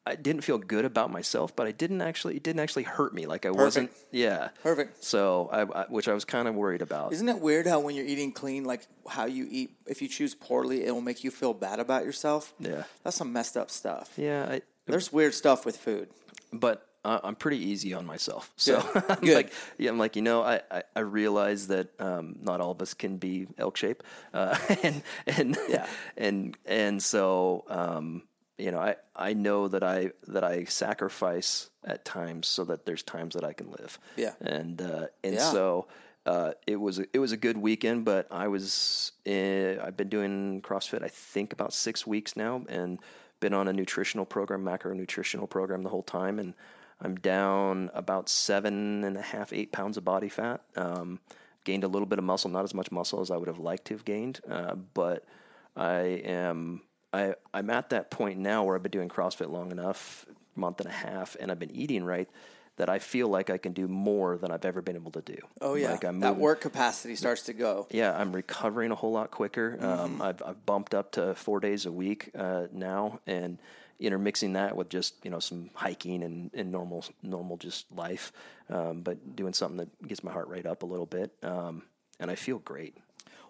I didn't feel good about myself, but I didn't actually it didn't actually hurt me. Like I Perfect. wasn't. Yeah. Perfect. So I, I which I was kind of worried about. Isn't it weird how when you're eating clean, like how you eat, if you choose poorly, it will make you feel bad about yourself? Yeah. That's some messed up stuff. Yeah. I, There's weird stuff with food. But uh, I'm pretty easy on myself. So good. I'm good. like yeah, I'm like, you know, I, I, I realize that um, not all of us can be elk shape. Uh, and and yeah. and and so um, You know, I, I know that I that I sacrifice at times so that there's times that I can live. Yeah, and uh, and yeah. so uh, it was a, it was a good weekend. But I was in, I've been doing CrossFit I think about six weeks now, and been on a nutritional program, macro nutritional program the whole time, and I'm down about seven and a half eight pounds of body fat. Um, gained a little bit of muscle, not as much muscle as I would have liked to have gained, uh, but I am. I, I'm at that point now where I've been doing CrossFit long enough, month and a half, and I've been eating right, that I feel like I can do more than I've ever been able to do. Oh, yeah. Like I'm moving, that work capacity starts to go. Yeah, I'm recovering a whole lot quicker. Mm-hmm. Um, I've, I've bumped up to four days a week uh, now, and intermixing that with just, you know, some hiking and, and normal normal just life, um, but doing something that gets my heart rate up a little bit, um, and I feel great.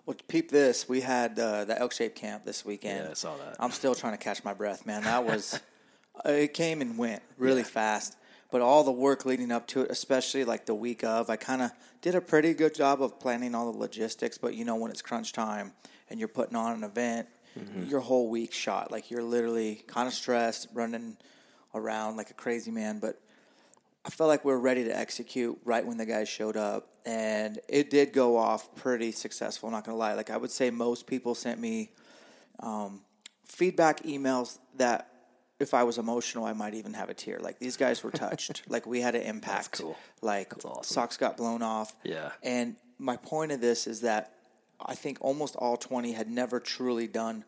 Well, peep this. We had uh, the Elk Shape camp this weekend. Yeah, I saw that. I'm still trying to catch my breath, man. That was – it came and went really yeah. fast. But all the work leading up to it, especially like the week of, I kind of did a pretty good job of planning all the logistics. But, you know, when it's crunch time and you're putting on an event, mm-hmm. your whole week's shot. Like you're literally kind of stressed, running around like a crazy man. But I felt like we were ready to execute right when the guys showed up. And it did go off pretty successful, I'm not going to lie. Like I would say most people sent me um, feedback emails that if I was emotional, I might even have a tear. Like these guys were touched. Like we had an impact. That's cool. Like That's awesome. Socks got blown off. Yeah. And my point of this is that I think almost all twenty had never truly done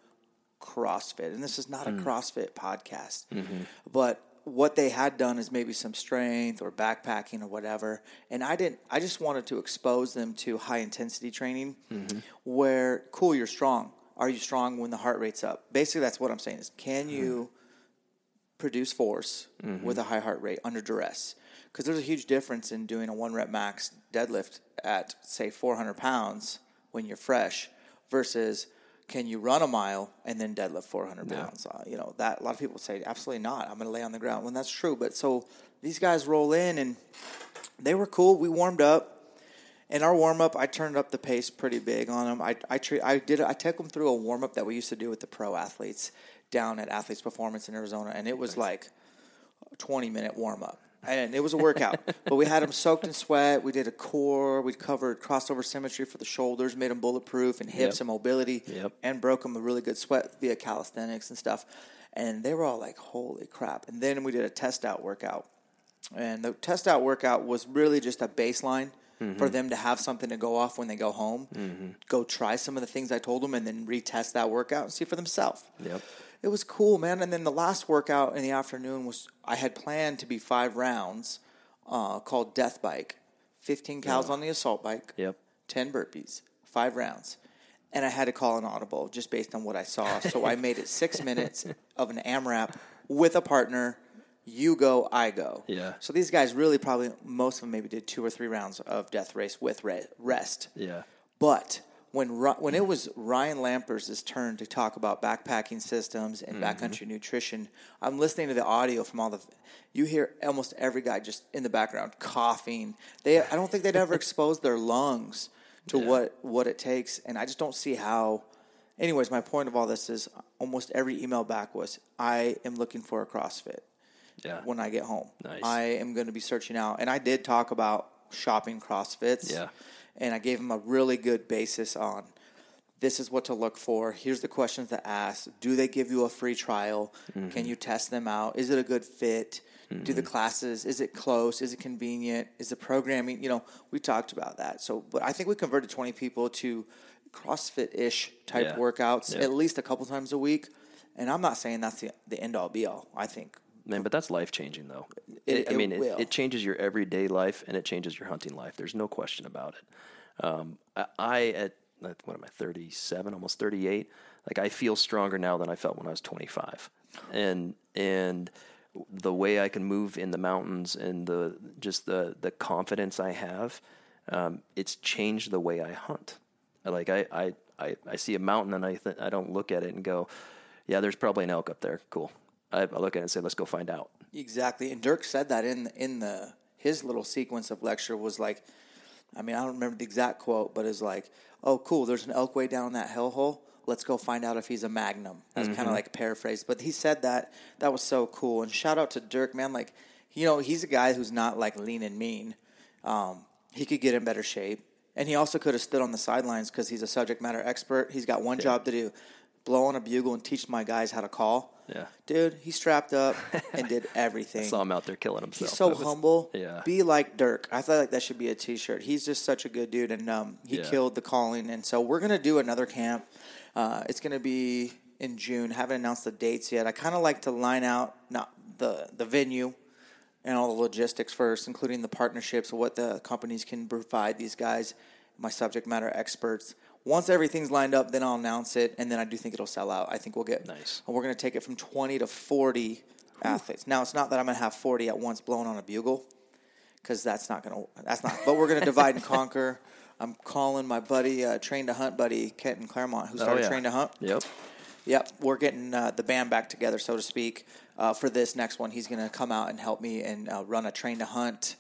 CrossFit. And this is not mm. a CrossFit podcast. Mm-hmm. But what they had done is maybe some strength or backpacking or whatever. And I didn't, I just wanted to expose them to high intensity training mm-hmm. where, cool, you're strong. Are you strong when the heart rate's up? Basically, that's what I'm saying is, can you mm-hmm. produce force mm-hmm. with a high heart rate under duress? Because there's a huge difference in doing a one rep max deadlift at, say, four hundred pounds when you're fresh versus can you run a mile and then deadlift four hundred pounds? Yeah. Uh, you know, that a lot of people say, absolutely not. I'm going to lay on the ground. Well, that's true. But so these guys roll in, and they were cool. We warmed up. In our warm-up, I turned up the pace pretty big on them. I I, treat, I did I took them through a warm-up that we used to do with the pro athletes down at Athletes Performance in Arizona, and it was like a twenty-minute warm-up. And it was a workout. But we had them soaked in sweat. We did a core. We covered crossover symmetry for the shoulders, made them bulletproof and hips yep. and mobility, yep. and broke them a really good sweat via calisthenics and stuff. And they were all like, holy crap. And then we did a test-out workout. And the test-out workout was really just a baseline mm-hmm. for them to have something to go off when they go home, mm-hmm. go try some of the things I told them, and then retest that workout and see for themselves. Yep. it was cool, man. And then the last workout in the afternoon was, I had planned to be five rounds uh, called Death Bike. fifteen cows yeah. on the assault bike, yep. ten burpees, five rounds. And I had to call an audible just based on what I saw. So I made it six minutes of an AMRAP with a partner. You go, I go. Yeah. So these guys really probably, most of them maybe did two or three rounds of death race with rest. Yeah. But when when it was Ryan Lampers' turn to talk about backpacking systems and mm-hmm. backcountry nutrition, I'm listening to the audio from all the – you hear almost every guy just in the background coughing. They I don't think they'd ever exposed their lungs to yeah. what, what it takes, and I just don't see how – anyways, my point of all this is almost every email back was, I am looking for a CrossFit. Yeah. When I get home, nice. I am going to be searching out. And I did talk about shopping CrossFits. Yeah. And I gave them a really good basis on this is what to look for. Here's the questions to ask. Do they give you a free trial? Mm-hmm. Can you test them out? Is it a good fit? Mm-hmm. Do the classes? Is it close? Is it convenient? Is the programming? You know, we talked about that. So, but I think we converted twenty people to CrossFit-ish type yeah. workouts yeah. at least a couple times a week. And I'm not saying that's the, the end-all, be-all, I think. Man, but that's life-changing, though. It, it, I mean, it, it, it changes your everyday life, and it changes your hunting life. There's no question about it. Um, I, I, at, what am I, thirty-seven, almost thirty-eight, like, I feel stronger now than I felt when I was twenty-five. And and the way I can move in the mountains and the just the, the confidence I have, um, it's changed the way I hunt. Like, I, I, I, I see a mountain, and I th- I don't look at it and go, yeah, there's probably an elk up there. Cool. I look at it and say, let's go find out. Exactly. And Dirk said that in in the his little sequence of lecture was like, I mean, I don't remember the exact quote, but it's like, oh, cool, there's an elk way down that hellhole. Let's go find out if he's a magnum. That's mm-hmm. kind of like paraphrased. But he said that. That was so cool. And shout out to Dirk, man. Like, you know, he's a guy who's not like lean and mean. Um, he could get in better shape. And he also could have stood on the sidelines because he's a subject matter expert. He's got one yeah. job to do. Blow on a bugle and teach my guys how to call. Yeah, dude, he strapped up and did everything. I saw him out there killing himself. He's so was, humble. Yeah, be like Dirk. I thought like that should be a T-shirt. He's just such a good dude, and um, he yeah. killed the calling. And so we're gonna do another camp. Uh, it's gonna be in June. Haven't announced the dates yet. I kind of like to line out not the the venue and all the logistics first, including the partnerships, what the companies can provide these guys, my subject matter experts. Once everything's lined up, then I'll announce it, and then I do think it'll sell out. I think we'll get nice. And we're going to take it from twenty to forty athletes. Now, it's not that I'm going to have forty at once blown on a bugle, because that's not going to – that's not. But we're going to divide and conquer. I'm calling my buddy, uh, Train to Hunt buddy, Kenton Clairmont, who started oh, yeah. Train to Hunt. Yep. Yep. We're getting uh, the band back together, so to speak, uh, for this next one. He's going to come out and help me and uh, run a Train to Hunt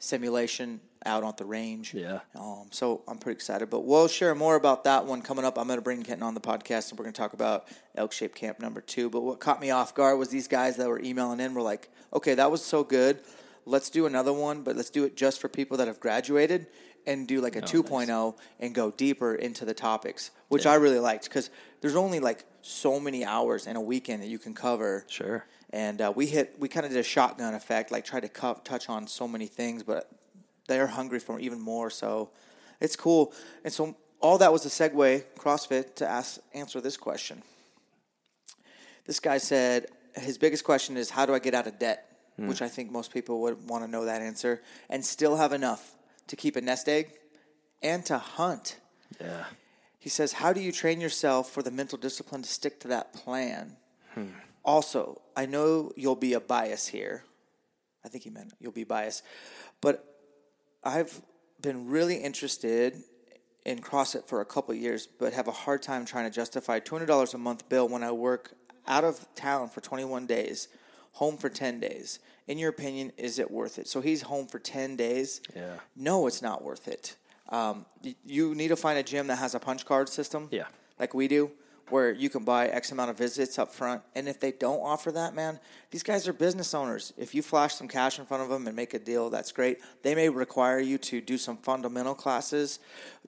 simulation out on the range. Yeah. Um, so I'm pretty excited. But we'll share more about that one coming up. I'm going to bring Kenton on the podcast, and we're going to talk about Elk Shape Camp number two. But what caught me off guard was these guys that were emailing in were like, okay, that was so good. Let's do another one, but let's do it just for people that have graduated and do like a oh, two point oh nice. And go deeper into the topics, which yeah. I really liked because there's only like so many hours in a weekend that you can cover. Sure. And uh, we hit, we kind of did a shotgun effect, like tried to co- touch on so many things, but they're hungry for even more, so it's cool. And so all that was a segue, CrossFit, to ask answer this question. This guy said his biggest question is, how do I get out of debt? Mm. Which I think most people would want to know that answer, and still have enough to keep a nest egg and to hunt. Yeah. He says, how do you train yourself for the mental discipline to stick to that plan? Hmm. Also, I know you'll be a bias here. I think he meant you'll be biased, but I've been really interested in CrossFit for a couple of years, but have a hard time trying to justify two hundred dollars a month bill when I work out of town for twenty-one days, home for ten days. In your opinion, is it worth it? So he's home for ten days. Yeah. No, it's not worth it. Um, you need to find a gym that has a punch card system, yeah, like we do, where you can buy X amount of visits up front. And if they don't offer that, man, these guys are business owners. If you flash some cash in front of them and make a deal, that's great. They may require you to do some fundamental classes.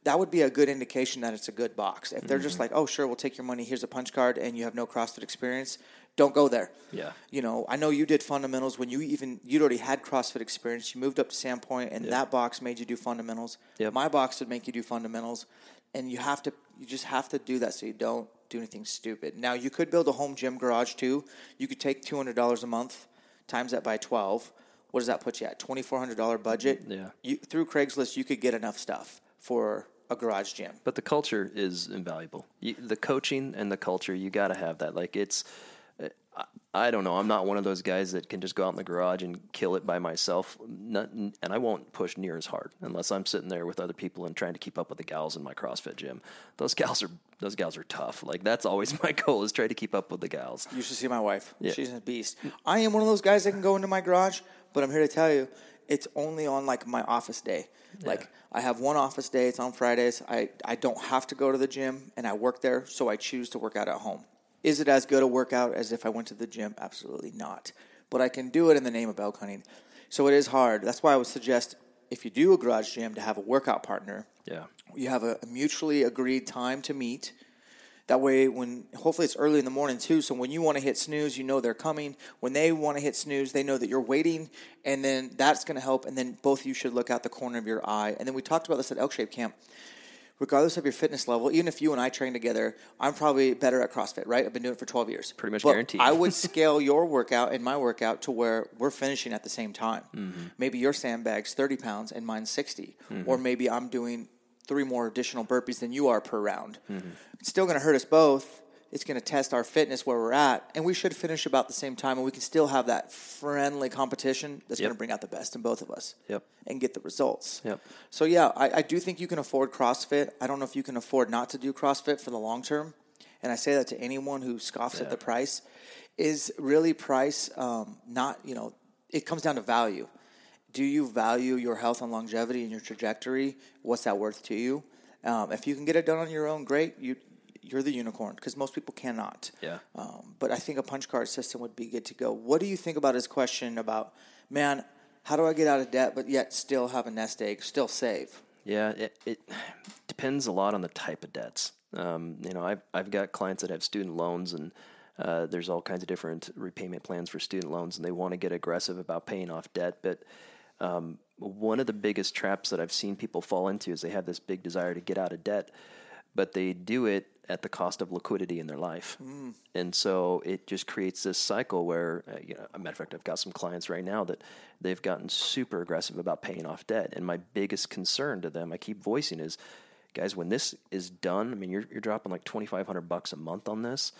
That would be a good indication that it's a good box. If they're mm-hmm. just like, oh, sure, we'll take your money, here's a punch card, and you have no CrossFit experience, don't go there. Yeah. You know, I know you did fundamentals when you even, you'd already had CrossFit experience. You moved up to Sandpoint, and yep. that box made you do fundamentals. Yep. My box would make you do fundamentals. And you have to, you just have to do that so you don't do anything stupid. Now, you could build a home gym garage, too. You could take two hundred dollars a month, times that by twelve. What does that put you at? twenty-four hundred dollars budget? Yeah. You, through Craigslist, you could get enough stuff for a garage gym. But the culture is invaluable. You, the coaching and the culture, you got to have that. Like, it's... I don't know. I'm not one of those guys that can just go out in the garage and kill it by myself. Not, and I won't push near as hard unless I'm sitting there with other people and trying to keep up with the gals in my CrossFit gym. Those gals are those gals are tough. Like, that's always my goal, is try to keep up with the gals. You should see my wife. Yeah. She's a beast. I am one of those guys that can go into my garage, but I'm here to tell you, it's only on, like, my office day. Yeah. Like, I have one office day. It's on Fridays. I, I don't have to go to the gym, and I work there, so I choose to work out at home. Is it as good a workout as if I went to the gym? Absolutely not. But I can do it in the name of elk hunting. So it is hard. That's why I would suggest, if you do a garage gym, to have a workout partner. Yeah. You have a mutually agreed time to meet. That way, when hopefully it's early in the morning, too, so when you want to hit snooze, you know they're coming. When they want to hit snooze, they know that you're waiting, and then that's going to help, and then both of you should look out the corner of your eye. And then we talked about this at Elk Shape Camp. Regardless of your fitness level, even if you and I train together, I'm probably better at CrossFit, right? I've been doing it for twelve years. Pretty much but guaranteed. I would scale your workout and my workout to where we're finishing at the same time. Mm-hmm. Maybe your sandbag's thirty pounds and mine's sixty. Mm-hmm. Or maybe I'm doing three more additional burpees than you are per round. Mm-hmm. It's still going to hurt us both. It's going to test our fitness where we're at. And we should finish about the same time. And we can still have that friendly competition that's yep. going to bring out the best in both of us. Yep. And get the results. Yep. So, yeah, I, I do think you can afford CrossFit. I don't know if you can afford not to do CrossFit for the long term. And I say that to anyone who scoffs yeah. at the price. Is really price um, not, you know, it comes down to value. Do you value your health and longevity and your trajectory? What's that worth to you? Um, if you can get it done on your own, great. You, you're the unicorn, because most people cannot. Yeah. Um, but I think a punch card system would be good to go. What do you think about his question about, man, how do I get out of debt, but yet still have a nest egg, still save? Yeah, it, it depends a lot on the type of debts. Um, you know, I've I've got clients that have student loans, and uh, there's all kinds of different repayment plans for student loans, and they want to get aggressive about paying off debt. But um, one of the biggest traps that I've seen people fall into is they have this big desire to get out of debt, but they do it at the cost of liquidity in their life. Mm. And so it just creates this cycle where, uh, you know, as a matter of fact, I've got some clients right now that they've gotten super aggressive about paying off debt. And my biggest concern to them, I keep voicing, is, guys, when this is done, I mean, you're, you're dropping like twenty-five hundred bucks a month on this.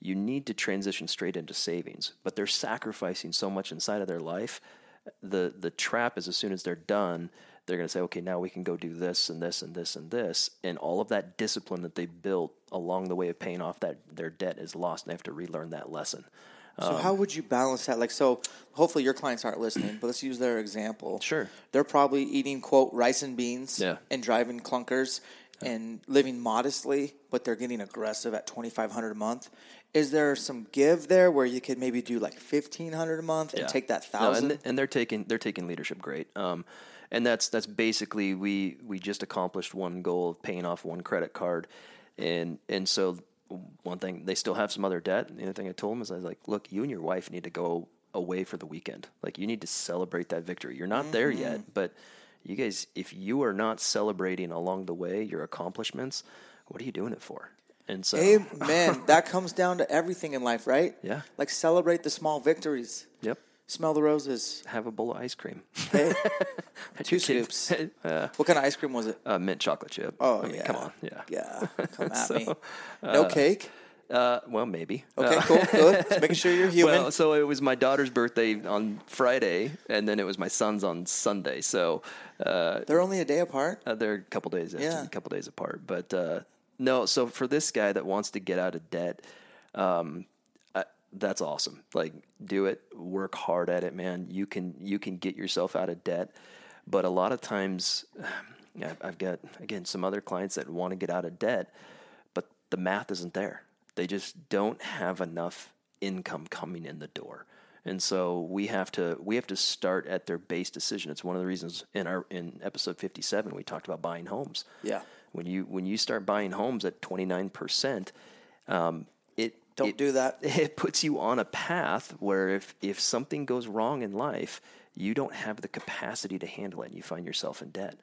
You need to transition straight into savings, but they're sacrificing so much inside of their life. The, the trap is, as soon as they're done, they're going to say, okay, now we can go do this and this and this and this. And all of that discipline that they built along the way of paying off that their debt is lost, and they have to relearn that lesson. So um, how would you balance that? Like, so hopefully your clients aren't listening, but let's use their example. Sure. They're probably eating, quote, rice and beans yeah. and driving clunkers yeah. and living modestly, but they're getting aggressive at twenty-five hundred dollars a month. Is there some give there where you could maybe do like fifteen hundred dollars a month and yeah. take that one thousand dollars? No, and, and they're taking they're taking leadership grade. Um And that's that's basically we we just accomplished one goal of paying off one credit card, and and so one thing, they still have some other debt. And the other thing I told them is, I was like, look, you and your wife need to go away for the weekend. Like, you need to celebrate that victory. You're not mm-hmm. there yet, but you guys, if you are not celebrating along the way your accomplishments, what are you doing it for? And so, amen. That comes down to everything in life, right? Yeah. Like, celebrate the small victories. Yep. Smell the roses. Have a bowl of ice cream. Hey, two scoops. Uh, what kind of ice cream was it? Uh, mint chocolate chip. Oh, I mean, yeah. Come on. Yeah. Yeah. Come at so, me. No uh, cake? Uh, well, maybe. Okay, uh, cool. Good. Just making sure you're human. Well, so it was my daughter's birthday on Friday, and then it was my son's on Sunday. So uh, they're only a day apart? Uh, they're a couple days after, yeah. a couple days apart. But uh, no, so for this guy that wants to get out of debt, um, that's awesome. Like, do it, work hard at it, man. You can, you can get yourself out of debt. But a lot of times, I've, I've got, again, some other clients that want to get out of debt, but the math isn't there. They just don't have enough income coming in the door. And so we have to, we have to start at their base decision. It's one of the reasons in our, in episode fifty-seven, we talked about buying homes. Yeah. When you, when you start buying homes at twenty-nine percent, um, Don't it, do that. It puts you on a path where if, if something goes wrong in life, you don't have the capacity to handle it, and you find yourself in debt.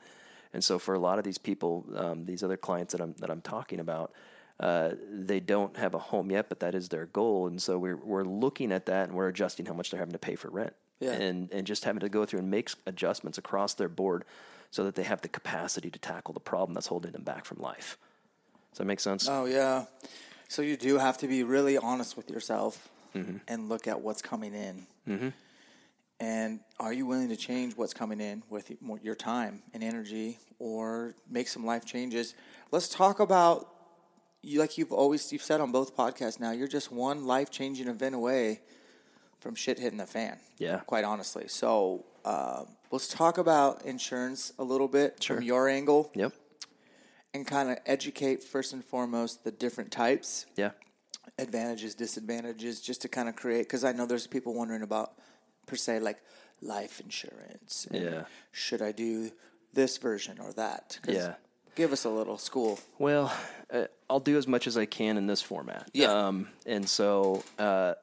And so for a lot of these people, um, these other clients that I'm that I'm talking about, Uh, they don't have a home yet, but that is their goal. And so we're, we're looking at that, and we're adjusting how much they're having to pay for rent. Yeah. And and just having to go through and make adjustments across their board so that they have the capacity to tackle the problem that's holding them back from life. Does that make sense? Oh, yeah. So you do have to be really honest with yourself mm-hmm. and look at what's coming in. Mm-hmm. And are you willing to change what's coming in with your time and energy, or make some life changes? Let's talk about, you, like you've always you've said on both podcasts now, you're just one life-changing event away from shit hitting the fan, yeah. quite honestly. So uh, let's talk about insurance a little bit sure. from your angle. Yep. And kind of educate, first and foremost, the different types. Yeah. Advantages, disadvantages, just to kind of create, because I know there's people wondering about, per se, like life insurance. Yeah. Should I do this version or that? Yeah. Give us a little school. Well, uh, I'll do as much as I can in this format. Yeah. Um, and so uh,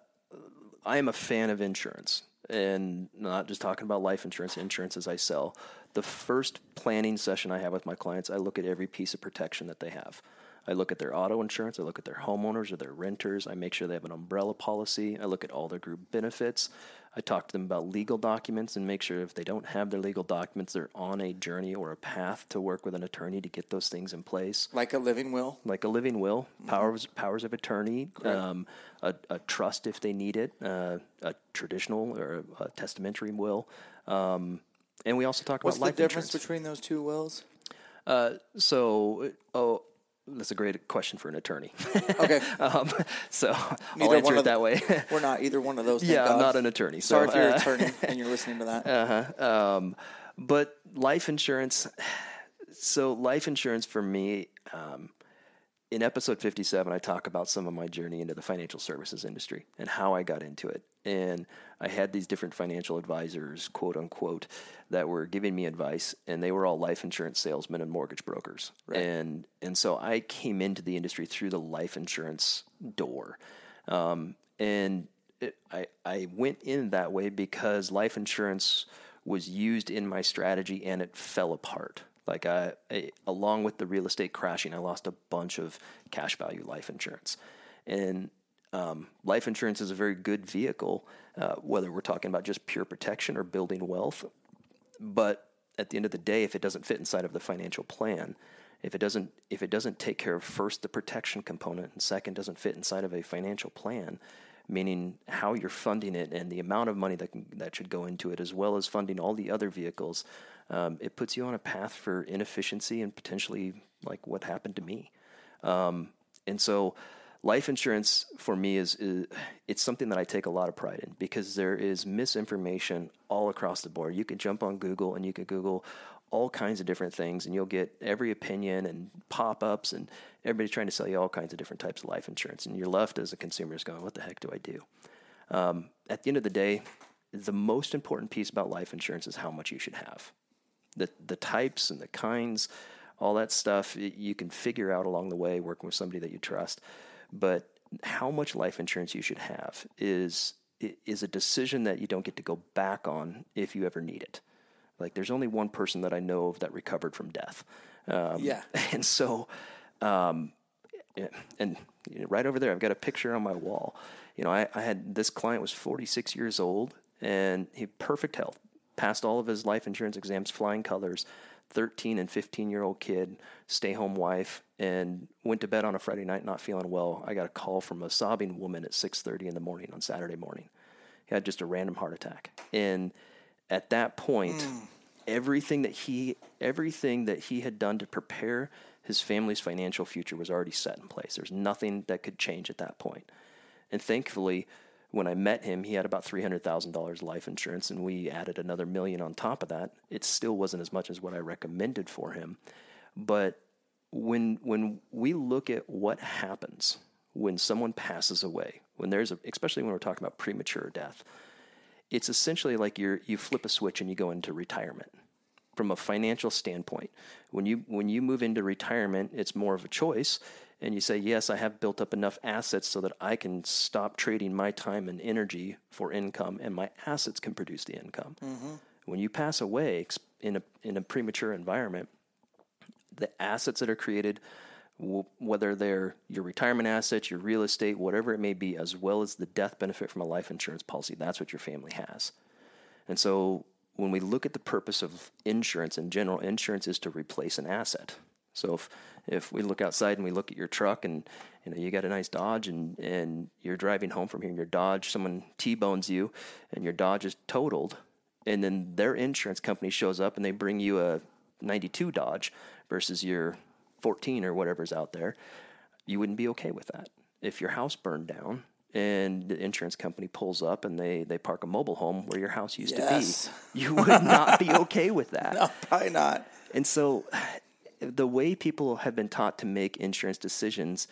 I am a fan of insurance, and not just talking about life insurance, insurance as I sell. The first planning session I have with my clients, I look at every piece of protection that they have. I look at their auto insurance. I look at their homeowners or their renters. I make sure they have an umbrella policy. I look at all their group benefits. I talk to them about legal documents and make sure if they don't have their legal documents, they're on a journey or a path to work with an attorney to get those things in place. Like a living will? Like a living will. Mm-hmm. Powers powers of attorney. Um, a, a trust if they need it. Uh, a traditional or a testamentary will. Um, and we also talk What's about life insurance. What's the difference between those two wills? Uh, so... oh. That's a great question for an attorney. Okay. um, so neither I'll answer it that way. We're not either one of those. Yeah, I'm not an attorney. So, Sorry if you're uh, an attorney and you're listening to that. Uh-huh. Um, but life insurance, so life insurance for me, um, in episode fifty-seven, I talk about some of my journey into the financial services industry and how I got into it. And I had these different financial advisors, quote unquote, that were giving me advice, and they were all life insurance salesmen and mortgage brokers. Right. And and so I came into the industry through the life insurance door. Um, and it, I, I went in that way because life insurance was used in my strategy, and it fell apart. Like I, I along with the real estate crashing, I lost a bunch of cash value life insurance. And Um, life insurance is a very good vehicle, uh, whether we're talking about just pure protection or building wealth. But at the end of the day, if it doesn't fit inside of the financial plan, if it doesn't if it doesn't take care of first the protection component and second doesn't fit inside of a financial plan, meaning how you're funding it and the amount of money that can, that should go into it, as well as funding all the other vehicles, um, it puts you on a path for inefficiency and potentially like what happened to me. Um, and so... Life insurance for me is, is it's something that I take a lot of pride in, because there is misinformation all across the board. You can jump on Google and you can Google all kinds of different things, and you'll get every opinion and pop-ups and everybody trying to sell you all kinds of different types of life insurance. And you're left as a consumer is going, what the heck do I do? Um, at the end of the day, the most important piece about life insurance is how much you should have. The, the types and the kinds, all that stuff, you can figure out along the way working with somebody that you trust. But how much life insurance you should have is is a decision that you don't get to go back on if you ever need it. Like, there's only one person that I know of that recovered from death. Um, yeah. And so, um, and you know, right over there, I've got a picture on my wall. You know, I, I had this client was forty-six years old, and he had perfect health, passed all of his life insurance exams, flying colors, thirteen and fifteen-year-old kid, stay-home wife, and went to bed on a Friday night not feeling well. I got a call from a sobbing woman at six thirty in the morning on Saturday morning. He had just a random heart attack. And at that point, mm. everything that he everything that he had done to prepare his family's financial future was already set in place. There's nothing that could change at that point. And thankfully, when I met him, he had about three hundred thousand dollars life insurance, and we added another million on top of that. It still wasn't as much as what I recommended for him. But when when we look at what happens when someone passes away, when there's a, especially when we're talking about premature death, it's essentially like you're you flip a switch and you go into retirement. From a financial standpoint, when you when you move into retirement, it's more of a choice. And you say, yes, I have built up enough assets so that I can stop trading my time and energy for income, and my assets can produce the income. Mm-hmm. When you pass away in a in a premature environment, the assets that are created whether they're your retirement assets, your real estate, whatever it may be, as well as the death benefit from a life insurance policy. That's what your family has. And so when we look at the purpose of insurance in general, insurance is to replace an asset. So if if we look outside and we look at your truck and you know you got a nice Dodge and, and you're driving home from here and your Dodge, someone T-bones you and your Dodge is totaled, and then their insurance company shows up and they bring you a ninety-two Dodge versus your fourteen or whatever's out there, you wouldn't be okay with that. If your house burned down and the insurance company pulls up and they, they park a mobile home where your house used yes. to be, you would not be okay with that. No, probably not. And so the way people have been taught to make insurance decisions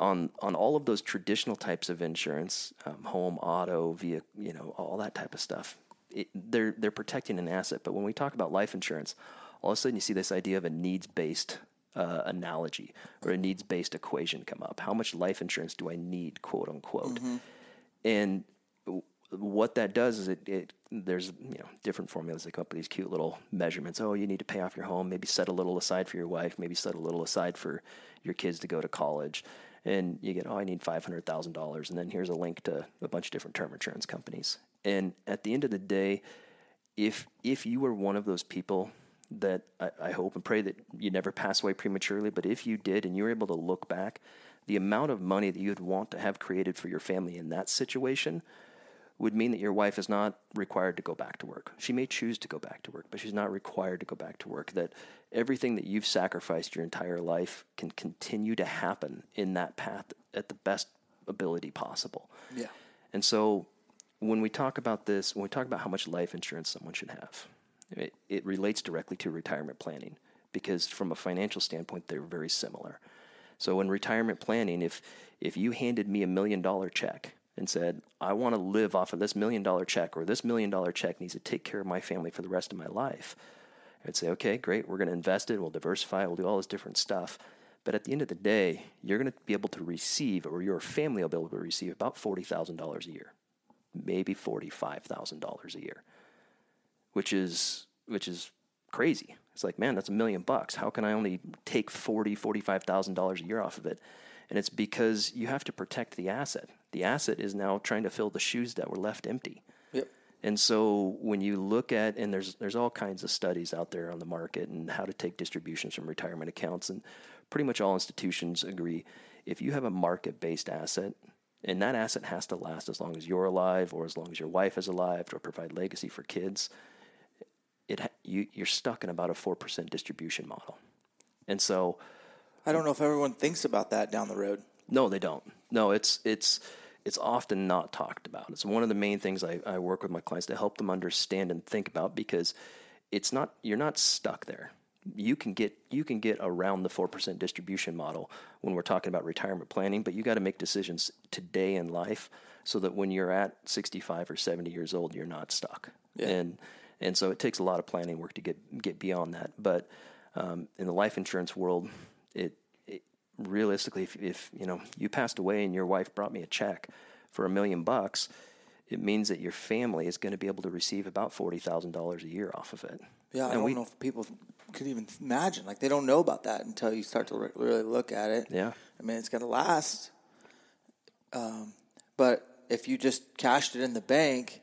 on on all of those traditional types of insurance, um, home, auto, vehicle, you know, all that type of stuff, it, they're they're protecting an asset. But when we talk about life insurance, all of a sudden you see this idea of a needs-based uh, analogy or a needs-based equation come up. How much life insurance do I need, quote unquote? Mm-hmm. And w- what that does is it, it there's you know different formulas that come up with these cute little measurements. Oh, you need to pay off your home, maybe set a little aside for your wife, maybe set a little aside for your kids to go to college. And you get, oh, I need five hundred thousand dollars. And then here's a link to a bunch of different term insurance companies. And at the end of the day, if if you were one of those people that I, I hope and pray that you never pass away prematurely, but if you did and you were able to look back, the amount of money that you'd want to have created for your family in that situation would mean that your wife is not required to go back to work. She may choose to go back to work, but she's not required to go back to work. That everything that you've sacrificed your entire life can continue to happen in that path at the best ability possible. Yeah. And so when we talk about this, when we talk about how much life insurance someone should have, It, it relates directly to retirement planning because from a financial standpoint, they're very similar. So in retirement planning, if if you handed me a million dollar check and said, I want to live off of this million dollar check or this million dollar check needs to take care of my family for the rest of my life, I'd say, okay, great, we're going to invest it, we'll diversify, we'll do all this different stuff. But at the end of the day, you're going to be able to receive or your family will be able to receive about forty thousand dollars a year, maybe forty-five thousand dollars a year. Which is which is crazy. It's like, man, that's a million bucks. How can I only take forty, forty-five thousand dollars a year off of it? And it's because you have to protect the asset. The asset is now trying to fill the shoes that were left empty. Yep. And so when you look at, and there's there's all kinds of studies out there on the market and how to take distributions from retirement accounts, and pretty much all institutions agree if you have a market-based asset. And that asset has to last as long as you're alive or as long as your wife is alive or provide legacy for kids. It you, you're stuck in about a four percent distribution model. And so I don't know if everyone thinks about that down the road. No, they don't. No, it's it's it's often not talked about. It's one of the main things I, I work with my clients to help them understand and think about because it's not you're not stuck there. You can get you can get around the four percent distribution model when we're talking about retirement planning, but you got to make decisions today in life so that when you're at sixty-five or seventy years old, you're not stuck. Yeah. And and so it takes a lot of planning work to get get beyond that. But um, in the life insurance world, it, it realistically, if, if you know you passed away and your wife brought me a check for a million bucks, it means that your family is going to be able to receive about forty thousand dollars a year off of it. Yeah, and I don't we, know if people could even imagine. Like, they don't know about that until you start to re- really look at it. Yeah. I mean, it's going to last. Um, but if you just cashed it in the bank,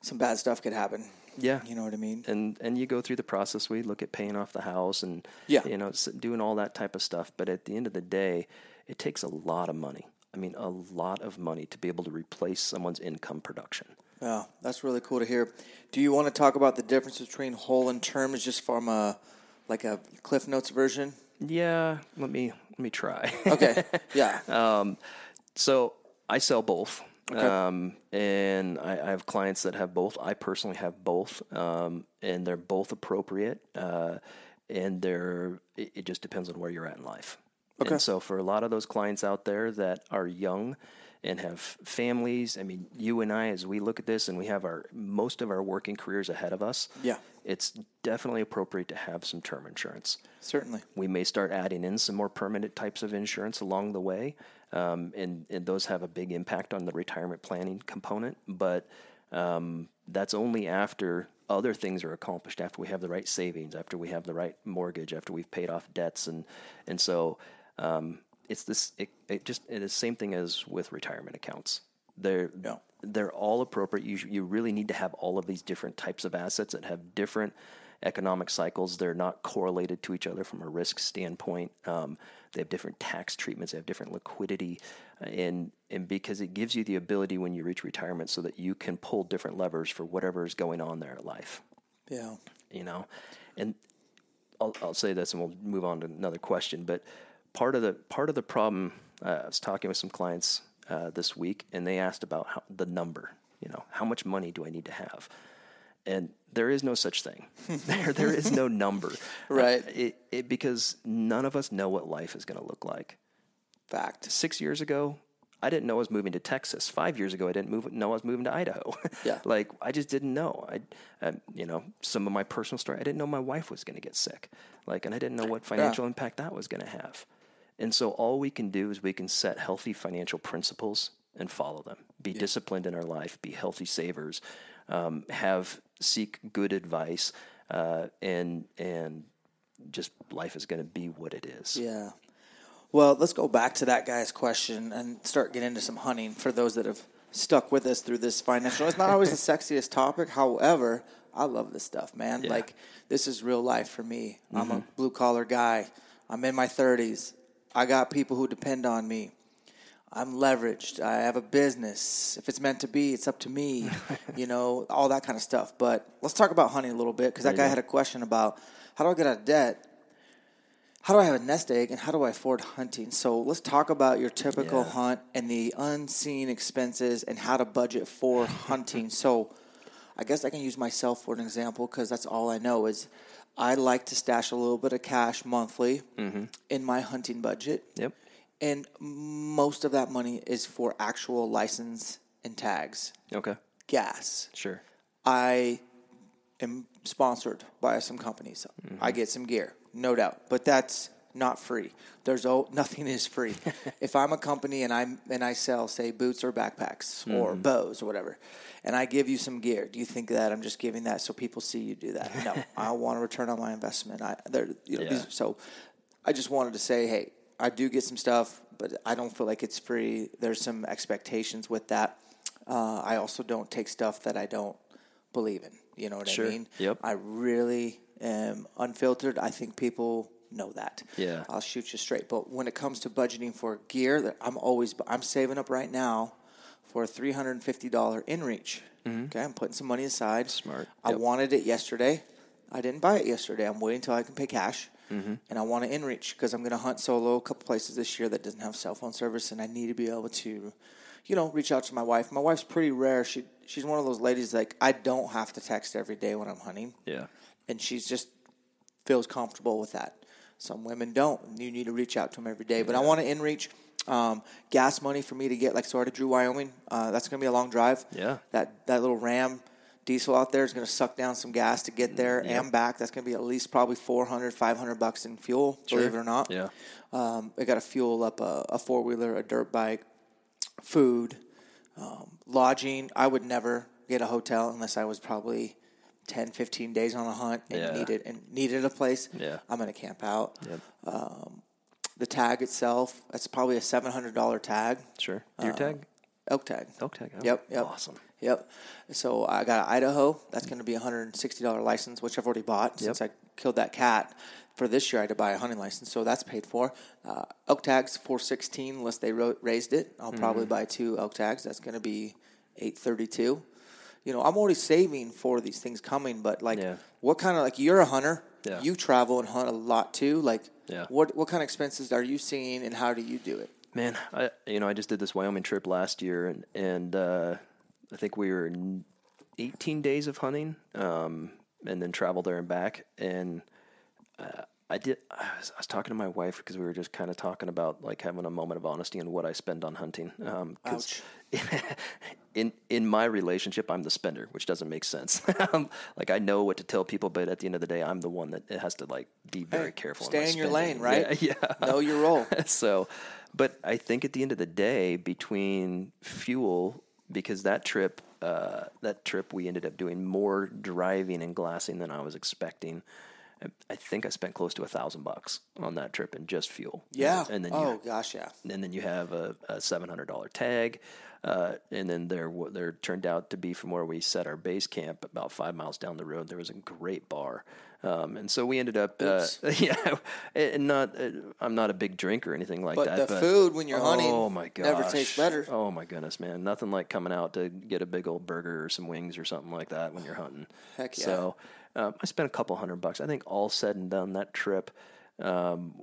some bad stuff could happen. Yeah. You know what I mean? And and you go through the process. We look at paying off the house and, yeah. you know, doing all that type of stuff. But at the end of the day, it takes a lot of money. I mean, a lot of money to be able to replace someone's income production. Yeah, oh, that's really cool to hear. Do you want to talk about the difference between whole and term is just from a, like a Cliff Notes version? Yeah, let me let me try. Okay, yeah. um, so I sell both, okay. um, and I, I have clients that have both. I personally have both, um, and they're both appropriate, uh, and they're it, it just depends on where you're at in life. Okay. And so for a lot of those clients out there that are young and have families, I mean, you and I, as we look at this and we have our most of our working careers ahead of us, yeah, it's definitely appropriate to have some term insurance. Certainly. We may start adding in some more permanent types of insurance along the way, um, and, and those have a big impact on the retirement planning component, but um, that's only after other things are accomplished after we have the right savings, after we have the right mortgage, after we've paid off debts. And, and so, um, it's this, it, it just, it is the same thing as with retirement accounts. They're, no. they're all appropriate. You you really need to have all of these different types of assets that have different economic cycles. They're not correlated to each other from a risk standpoint. Um, they have different tax treatments. They have different liquidity. And, and because it gives you the ability when you reach retirement so that you can pull different levers for whatever is going on in their life. Yeah. You know, and I'll, I'll say this and we'll move on to another question. But part of the, part of the problem, uh, I was talking with some clients Uh, this week, and they asked about how, the number, you know, how much money do I need to have? And there is no such thing. there, there is no number. Right. Uh, it, it, because none of us know what life is going to look like. Fact. Six years ago, I didn't know I was moving to Texas. Five years ago, I didn't move, know I was moving to Idaho. Yeah. Like, I just didn't know. I, I, you know, some of my personal story, I didn't know my wife was going to get sick. Like, and I didn't know what financial yeah. impact that was going to have. And so all we can do is we can set healthy financial principles and follow them, be yeah. disciplined in our life, be healthy savers, um, have seek good advice, uh, and and just life is going to be what it is. Yeah. Well, let's go back to that guy's question and start getting into some hunting for those that have stuck with us through this financial. It's not always the sexiest topic. However, I love this stuff, man. Yeah. Like, this is real life for me. Mm-hmm. I'm a blue-collar guy. I'm in my thirties. I got people who depend on me. I'm leveraged. I have a business. If it's meant to be, it's up to me, you know, all that kind of stuff. But let's talk about hunting a little bit, because that guy go. had a question about how do I get out of debt? How do I have a nest egg? And how do I afford hunting? So let's talk about your typical yeah. hunt and the unseen expenses and how to budget for hunting. So I guess I can use myself for an example, because that's all I know is I like to stash a little bit of cash monthly mm-hmm. in my hunting budget. Yep. And most of that money is for actual license and tags. Okay. Gas. Sure. I am sponsored by some companies. Mm-hmm. I get some gear, no doubt. But that's not free. There's oh, nothing is free. If I'm a company and I and I sell, say, boots or backpacks mm-hmm. or bows or whatever, and I give you some gear, do you think that I'm just giving that so people see you do that? No, I want to return on my investment. I, there, you know, yeah. these, so I just wanted to say, hey, I do get some stuff, but I don't feel like it's free. There's some expectations with that. Uh, I also don't take stuff that I don't believe in. You know what sure. I mean? Yep. I really am unfiltered. I think people know that. Yeah. I'll shoot you straight. But when it comes to budgeting for gear, I'm always I'm saving up right now for a three hundred fifty dollars InReach. Mm-hmm. Okay, I'm putting some money aside. Smart. I yep. wanted it yesterday. I didn't buy it yesterday. I'm waiting until I can pay cash, mm-hmm. and I want to InReach because I'm going to hunt solo a couple places this year that doesn't have cell phone service, and I need to be able to, you know, reach out to my wife. My wife's pretty rare. She She's one of those ladies, like, I don't have to text every day when I'm hunting. Yeah. And she's just feels comfortable with that. Some women don't. You need to reach out to them every day. Yeah. But I want to InReach. Um, gas money for me to get, like, so I already drew Wyoming. Uh, that's going to be a long drive. Yeah. That that little Ram diesel out there is going to suck down some gas to get there yeah. and back. That's going to be at least probably four hundred, five hundred bucks in fuel, sure. believe it or not. Yeah. Um, I got to fuel up a, a four-wheeler, a dirt bike, food, um, lodging. I would never get a hotel unless I was probably ten, fifteen days on a hunt and yeah. needed and needed a place. Yeah. I'm going to camp out. Yep. Um, the tag itself, that's probably a seven hundred dollars tag. Sure. Deer um, tag? Elk tag. Elk tag. Oh, yep, yep. Awesome. Yep. So I got an Idaho. That's going to be a one hundred sixty dollars license, which I've already bought yep. since I killed that cat. For this year, I had to buy a hunting license, so that's paid for. Uh, elk tags, four hundred sixteen dollars unless they ro- raised it. I'll mm-hmm. probably buy two elk tags. That's going to be eight hundred thirty-two dollars. You know, I'm already saving for these things coming, but, like, yeah. what kind of, like, you're a hunter. Yeah. You travel and hunt a lot, too. Like, yeah. what what kind of expenses are you seeing, and how do you do it? Man, I you know, I just did this Wyoming trip last year, and, and uh, I think we were in eighteen days of hunting um, and then traveled there and back. And uh, I did. I was, I was talking to my wife because we were just kind of talking about, like, having a moment of honesty and what I spend on hunting. Um, Ouch. In in my relationship, I'm the spender, which doesn't make sense. Like, I know what to tell people, but at the end of the day, I'm the one that has to, like, be very hey, careful. Stay in spending. Your lane, right? Yeah, yeah. Know your role. So, but I think at the end of the day, between fuel because that trip, uh, that trip we ended up doing more driving and glassing than I was expecting. I, I think I spent close to a thousand bucks on that trip in just fuel. Yeah. And then oh you, gosh, yeah. And then you have a, a seven hundred dollars tag. Uh, and then there, there turned out to be from where we set our base camp about five miles down the road, there was a great bar. Um, and so we ended up, uh, yeah, and not, uh, I'm not a big drinker or anything like but that. The but the food when you're oh hunting oh my gosh. never tastes better. Oh my goodness, man. Nothing like coming out to get a big old burger or some wings or something like that when you're hunting. Heck yeah. So, um, I spent a couple hundred bucks. I think all said and done that trip. Um,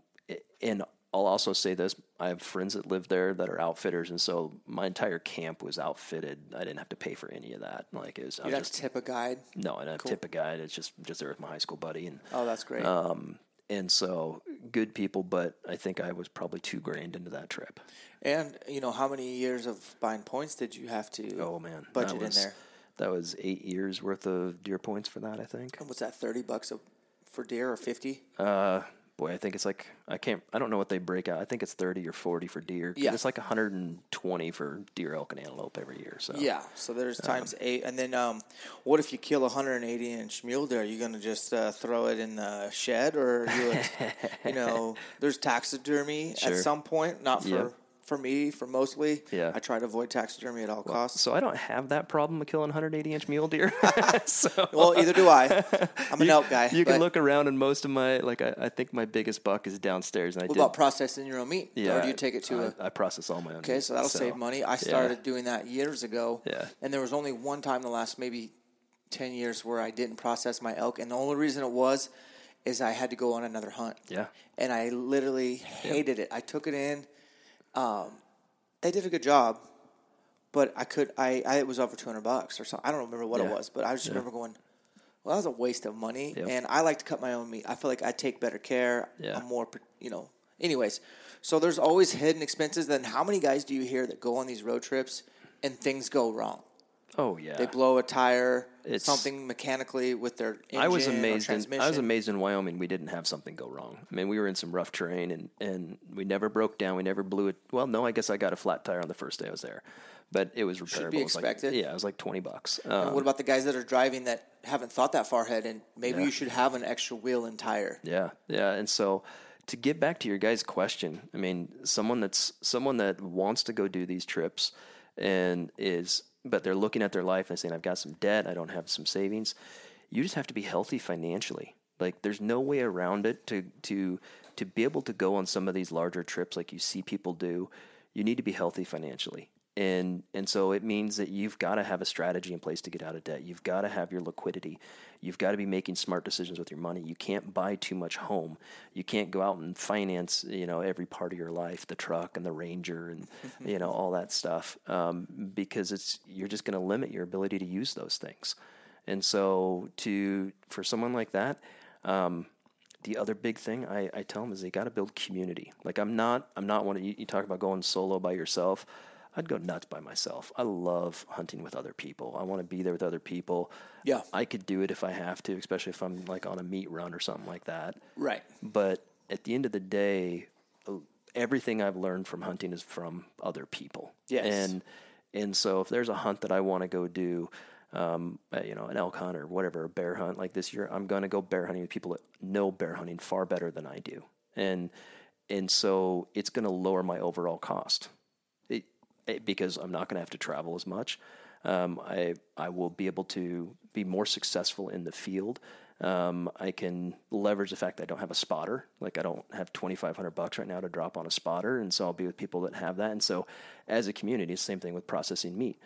and I'll also say this, I have friends that live there that are outfitters, and so my entire camp was outfitted. I didn't have to pay for any of that. Like it was, you have to tip a guide? No, I didn't have to tip a guide. It's just, just there with my high school buddy. And, oh, that's great. Um, and so good people, but I think I was probably two grand into that trip. And, you know, how many years of buying points did you have to oh, man. budget was, in there? That was eight years worth of deer points for that, I think. And what's that, thirty bucks a, for deer or fifty? Uh Boy, I think it's like, I can't, I don't know what they break out. I think it's thirty or forty for deer. Yeah. It's like one hundred twenty for deer, elk, and antelope every year. So yeah, so there's times um, eight. And then um, what if you kill a one hundred eighty inch mule deer? Are you going to just uh, throw it in the shed? Or, you, you know, there's taxidermy sure. at some point, not for... Yep. For me, for mostly, yeah. I try to avoid taxidermy at all well, costs. So I don't have that problem of killing one hundred eighty inch mule deer. so, well, either do I. I'm an you, elk guy. You but. can look around, and most of my, like, I, I think my biggest buck is downstairs. And I what did, about processing your own meat? Yeah, or do you take it to I, a... I process all my own okay, meat. Okay, so that'll so, save money. I started yeah. doing that years ago, yeah. and there was only one time in the last maybe ten years where I didn't process my elk, and the only reason it was is I had to go on another hunt. Yeah. And I literally hated yeah. it. I took it in. Um, they did a good job, but I could, I, I it was over two hundred bucks or something. I don't remember what yeah. it was, but I just yeah. remember going, well, that was a waste of money. Yep. And I like to cut my own meat. I feel like I take better care. Yeah. I'm more, you know, anyways. So there's always hidden expenses. Then how many guys do you hear that go on these road trips and things go wrong? Oh yeah. They blow a tire, it's, something mechanically with their engine I was amazed or transmission. In, I was amazed in Wyoming we didn't have something go wrong. I mean, we were in some rough terrain, and, and we never broke down. We never blew it. Well, no, I guess I got a flat tire on the first day I was there. But it was repairable. Should be expected. It was like, yeah, it was like twenty bucks. Um, and what about the guys that are driving that haven't thought that far ahead, and maybe yeah. you should have an extra wheel and tire. Yeah, yeah. And so to get back to your guys' question, I mean, someone that's someone that wants to go do these trips and is – but they're looking at their life and saying, I've got some debt, I don't have some savings. You just have to be healthy financially. Like, there's no way around it to to to be able to go on some of these larger trips like you see people do. You need to be healthy financially. And and so it means that you've got to have a strategy in place to get out of debt. You've got to have your liquidity. You've got to be making smart decisions with your money. You can't buy too much home. You can't go out and finance, you know, every part of your life, the truck and the Ranger and, you know, all that stuff, um, because it's you're just going to limit your ability to use those things. And so to for someone like that, um, the other big thing I, I tell them is they got to build community. Like I'm not I'm not one of you, you talk about going solo by yourself. I'd go nuts by myself. I love hunting with other people. I want to be there with other people. Yeah. I could do it if I have to, especially if I'm like on a meat run or something like that. Right. But at the end of the day, everything I've learned from hunting is from other people. Yes. And and so if there's a hunt that I want to go do, um, you know, an elk hunt or whatever, a bear hunt like this year, I'm going to go bear hunting with people that know bear hunting far better than I do. And and so it's going to lower my overall cost. Because I'm not going to have to travel as much. Um, I I will be able to be more successful in the field. Um, I can leverage the fact that I don't have a spotter. Like I don't have twenty-five hundred bucks right now to drop on a spotter. And so I'll be with people that have that. And so as a community, it's the same thing with processing meat.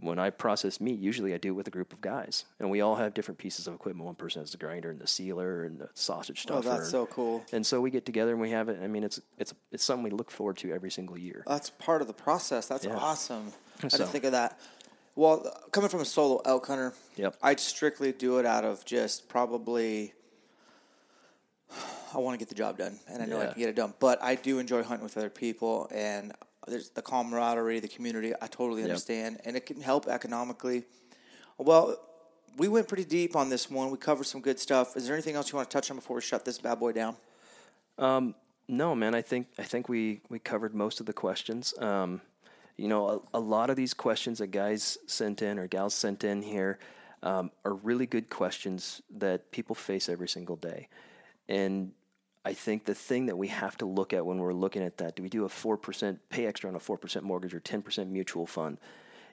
When I process meat, usually I do it with a group of guys. And we all have different pieces of equipment. One person has the grinder and the sealer and the sausage stuffer. Oh, that's so cool. And so we get together and we have it. I mean, it's it's it's something we look forward to every single year. That's part of the process. That's yeah. awesome. So. I didn't think of that. Well, coming from a solo elk hunter, yep. I'd strictly do it out of just probably I want to get the job done. And I know yeah. I can get it done. But I do enjoy hunting with other people, and there's the camaraderie, the community. I totally understand. Yep. And it can help economically. Well, we went pretty deep on this one. We covered some good stuff. Is there anything else you want to touch on before we shut this bad boy down? Um, no, man. I think I think we, we covered most of the questions. Um, you know, a, a lot of these questions that guys sent in or gals sent in here um, are really good questions that people face every single day. And I think the thing that we have to look at when we're looking at that, do we do a four percent pay extra on a four percent mortgage or ten percent mutual fund?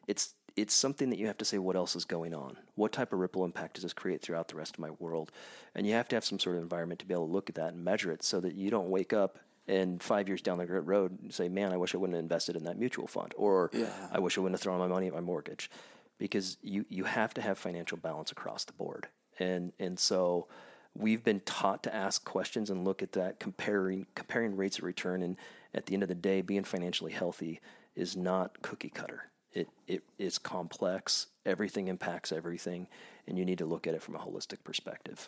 It's it's something that you have to say, what else is going on? What type of ripple impact does this create throughout the rest of my world? And you have to have some sort of environment to be able to look at that and measure it so that you don't wake up and five years down the road and say, man, I wish I wouldn't have invested in that mutual fund, or yeah. I wish I wouldn't have thrown my money at my mortgage, because you, you have to have financial balance across the board. And and so we've been taught to ask questions and look at that, comparing comparing rates of return. And at the end of the day, being financially healthy is not cookie cutter. It it is complex. Everything impacts everything, and you need to look at it from a holistic perspective.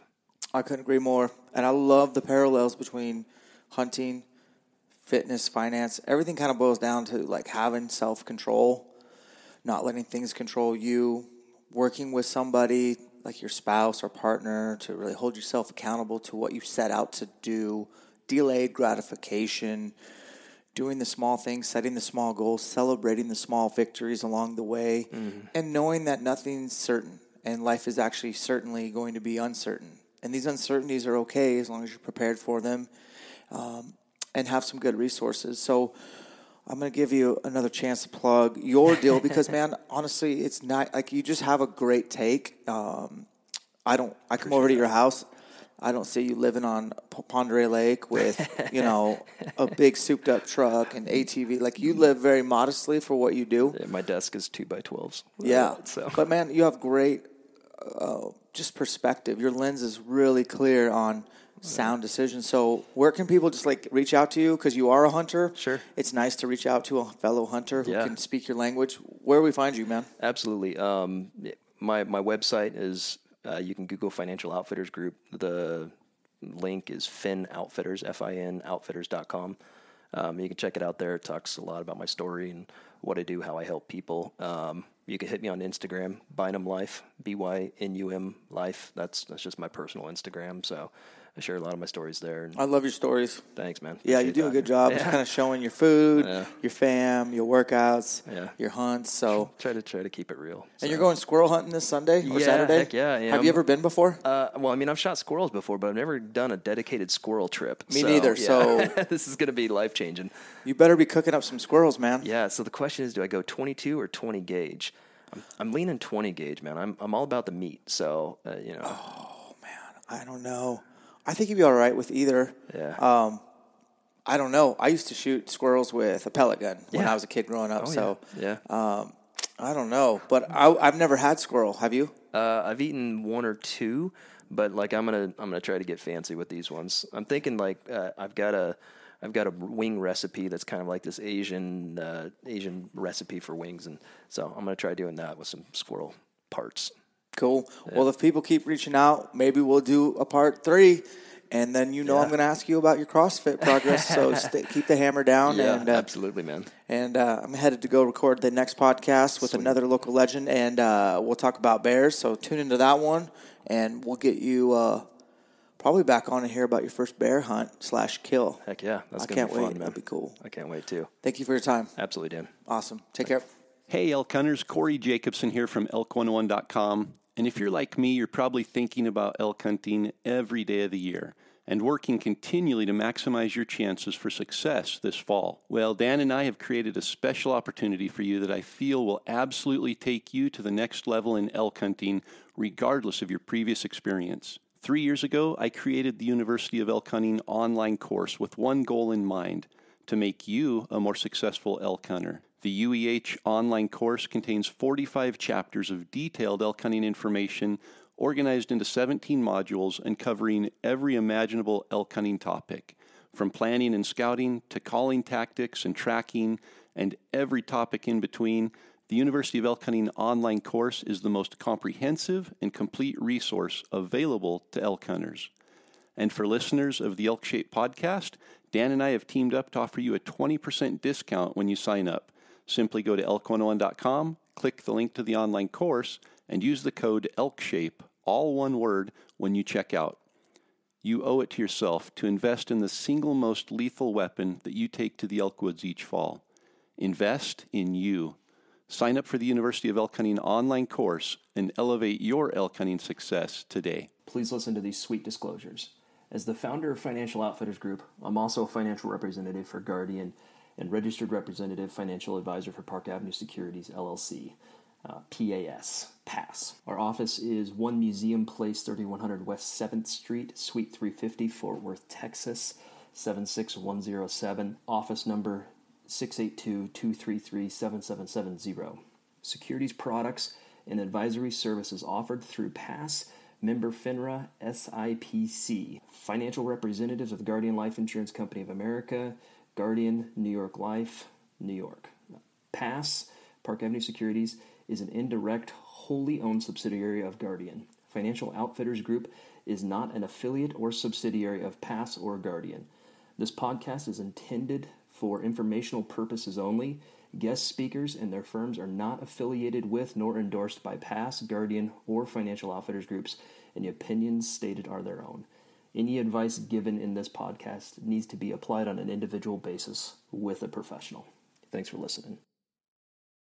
I couldn't agree more, and I love the parallels between hunting, fitness, finance. Everything kind of boils down to like having self-control, not letting things control you, working with somebody like your spouse or partner to really hold yourself accountable to what you set out to do, delayed gratification, doing the small things, setting the small goals, celebrating the small victories along the way, mm-hmm. and knowing that nothing's certain, and life is actually certainly going to be uncertain. And these uncertainties are okay as long as you're prepared for them um, and have some good resources. So I'm going to give you another chance to plug your deal because, man, honestly, it's not like you just have a great take. Um, I don't. I come Appreciate over to your that. house. I don't see you living on Pondere Lake with, you know, a big souped-up truck and A T V. Like, you live very modestly for what you do. Yeah, my desk is two by twelves. Yeah. It, so. But, man, you have great uh, just perspective. Your lens is really clear on sound decisions. So where can people just, like, reach out to you? Because you are a hunter. Sure. It's nice to reach out to a fellow hunter who yeah. can speak your language. Where do we find you, man? Absolutely. Um, my, my website is... Uh, you can Google Financial Outfitters Group. The link is Fin Outfitters, F I N Outfitters dot com. Um, you can check it out there. It talks a lot about my story and what I do, how I help people. Um, you can hit me on Instagram, Bynum Life, B Y N U M Life. That's that's just my personal Instagram. So I share a lot of my stories there. And I love your stories. Thanks, man. Yeah, Appreciate you do a good job. Yeah. Just kind of showing your food, yeah. your fam, your workouts, yeah. your hunts. So try to try to keep it real. So. And you're going squirrel hunting this Sunday or yeah, Saturday? Heck yeah, yeah. Have you ever been before? Uh, well, I mean, I've shot squirrels before, but I've never done a dedicated squirrel trip. Me so, neither. Yeah. So this is going to be life changing. You better be cooking up some squirrels, man. Yeah. So the question is, do I go twenty-two or twenty gauge? I'm, I'm leaning twenty gauge, man. I'm I'm all about the meat. So uh, you know. Oh man, I don't know. I think you'd be all right with either. Yeah. Um, I don't know. I used to shoot squirrels with a pellet gun yeah. when I was a kid growing up. Oh, so, yeah. yeah. Um, I don't know. But I, I've never had squirrel. Have you? Uh, I've eaten one or two, but like I'm gonna I'm gonna try to get fancy with these ones. I'm thinking like uh, I've got a I've got a wing recipe that's kind of like this Asian uh, Asian recipe for wings, and so I'm gonna try doing that with some squirrel parts. Cool. Yeah. Well, if people keep reaching out, maybe we'll do a part three, and then you know yeah. I'm going to ask you about your CrossFit progress, so stay, keep the hammer down. Yeah, and, uh, absolutely, man. And uh, I'm headed to go record the next podcast with Sweet. another local legend, and uh, we'll talk about bears, so tune into that one, and we'll get you uh, probably back on and hear about your first bear hunt slash kill. Heck yeah. That's going to be wait. fun, man. That'd be cool. I can't wait, too. Thank you for your time. Absolutely, Dan. Awesome. Take Thanks. care. Hey, elk hunters. Corey Jacobson here from elk one oh one dot com. And if you're like me, you're probably thinking about elk hunting every day of the year and working continually to maximize your chances for success this fall. Well, Dan and I have created a special opportunity for you that I feel will absolutely take you to the next level in elk hunting, regardless of your previous experience. Three years ago, I created the University of Elk Hunting online course with one goal in mind: to make you a more successful elk hunter. The U E H online course contains forty-five chapters of detailed elk hunting information organized into seventeen modules and covering every imaginable elk hunting topic, from planning and scouting to calling tactics and tracking and every topic in between. The University of Elk Hunting online course is the most comprehensive and complete resource available to elk hunters. And for listeners of the Elk Shape podcast, Dan and I have teamed up to offer you a twenty percent discount when you sign up. Simply go to elk one oh one dot com, click the link to the online course, and use the code ELKSHAPE, all one word, when you check out. You owe it to yourself to invest in the single most lethal weapon that you take to the elk woods each fall. Invest in you. Sign up for the University of Elk Hunting online course and elevate your elk hunting success today. Please listen to these sweet disclosures. As the founder of Financial Outfitters Group, I'm also a financial representative for Guardian and registered representative financial advisor for Park Avenue Securities, L L C, uh, P A S, P A S. Our office is one Museum Place, thirty-one hundred West seventh Street, Suite three fifty, Fort Worth, Texas, seven six one zero seven, office number six eight two, two three three, seven seven seven zero. Securities products and advisory services offered through P A S, member FINRA, S I P C. Financial representatives of Guardian Life Insurance Company of America, Guardian, New York Life, New York. P A S, Park Avenue Securities, is an indirect, wholly owned subsidiary of Guardian. Financial Outfitters Group is not an affiliate or subsidiary of P A S or Guardian. This podcast is intended for informational purposes only. Guest speakers and their firms are not affiliated with nor endorsed by P A S, Guardian, or Financial Outfitters Groups, and the opinions stated are their own. Any advice given in this podcast needs to be applied on an individual basis with a professional. Thanks for listening.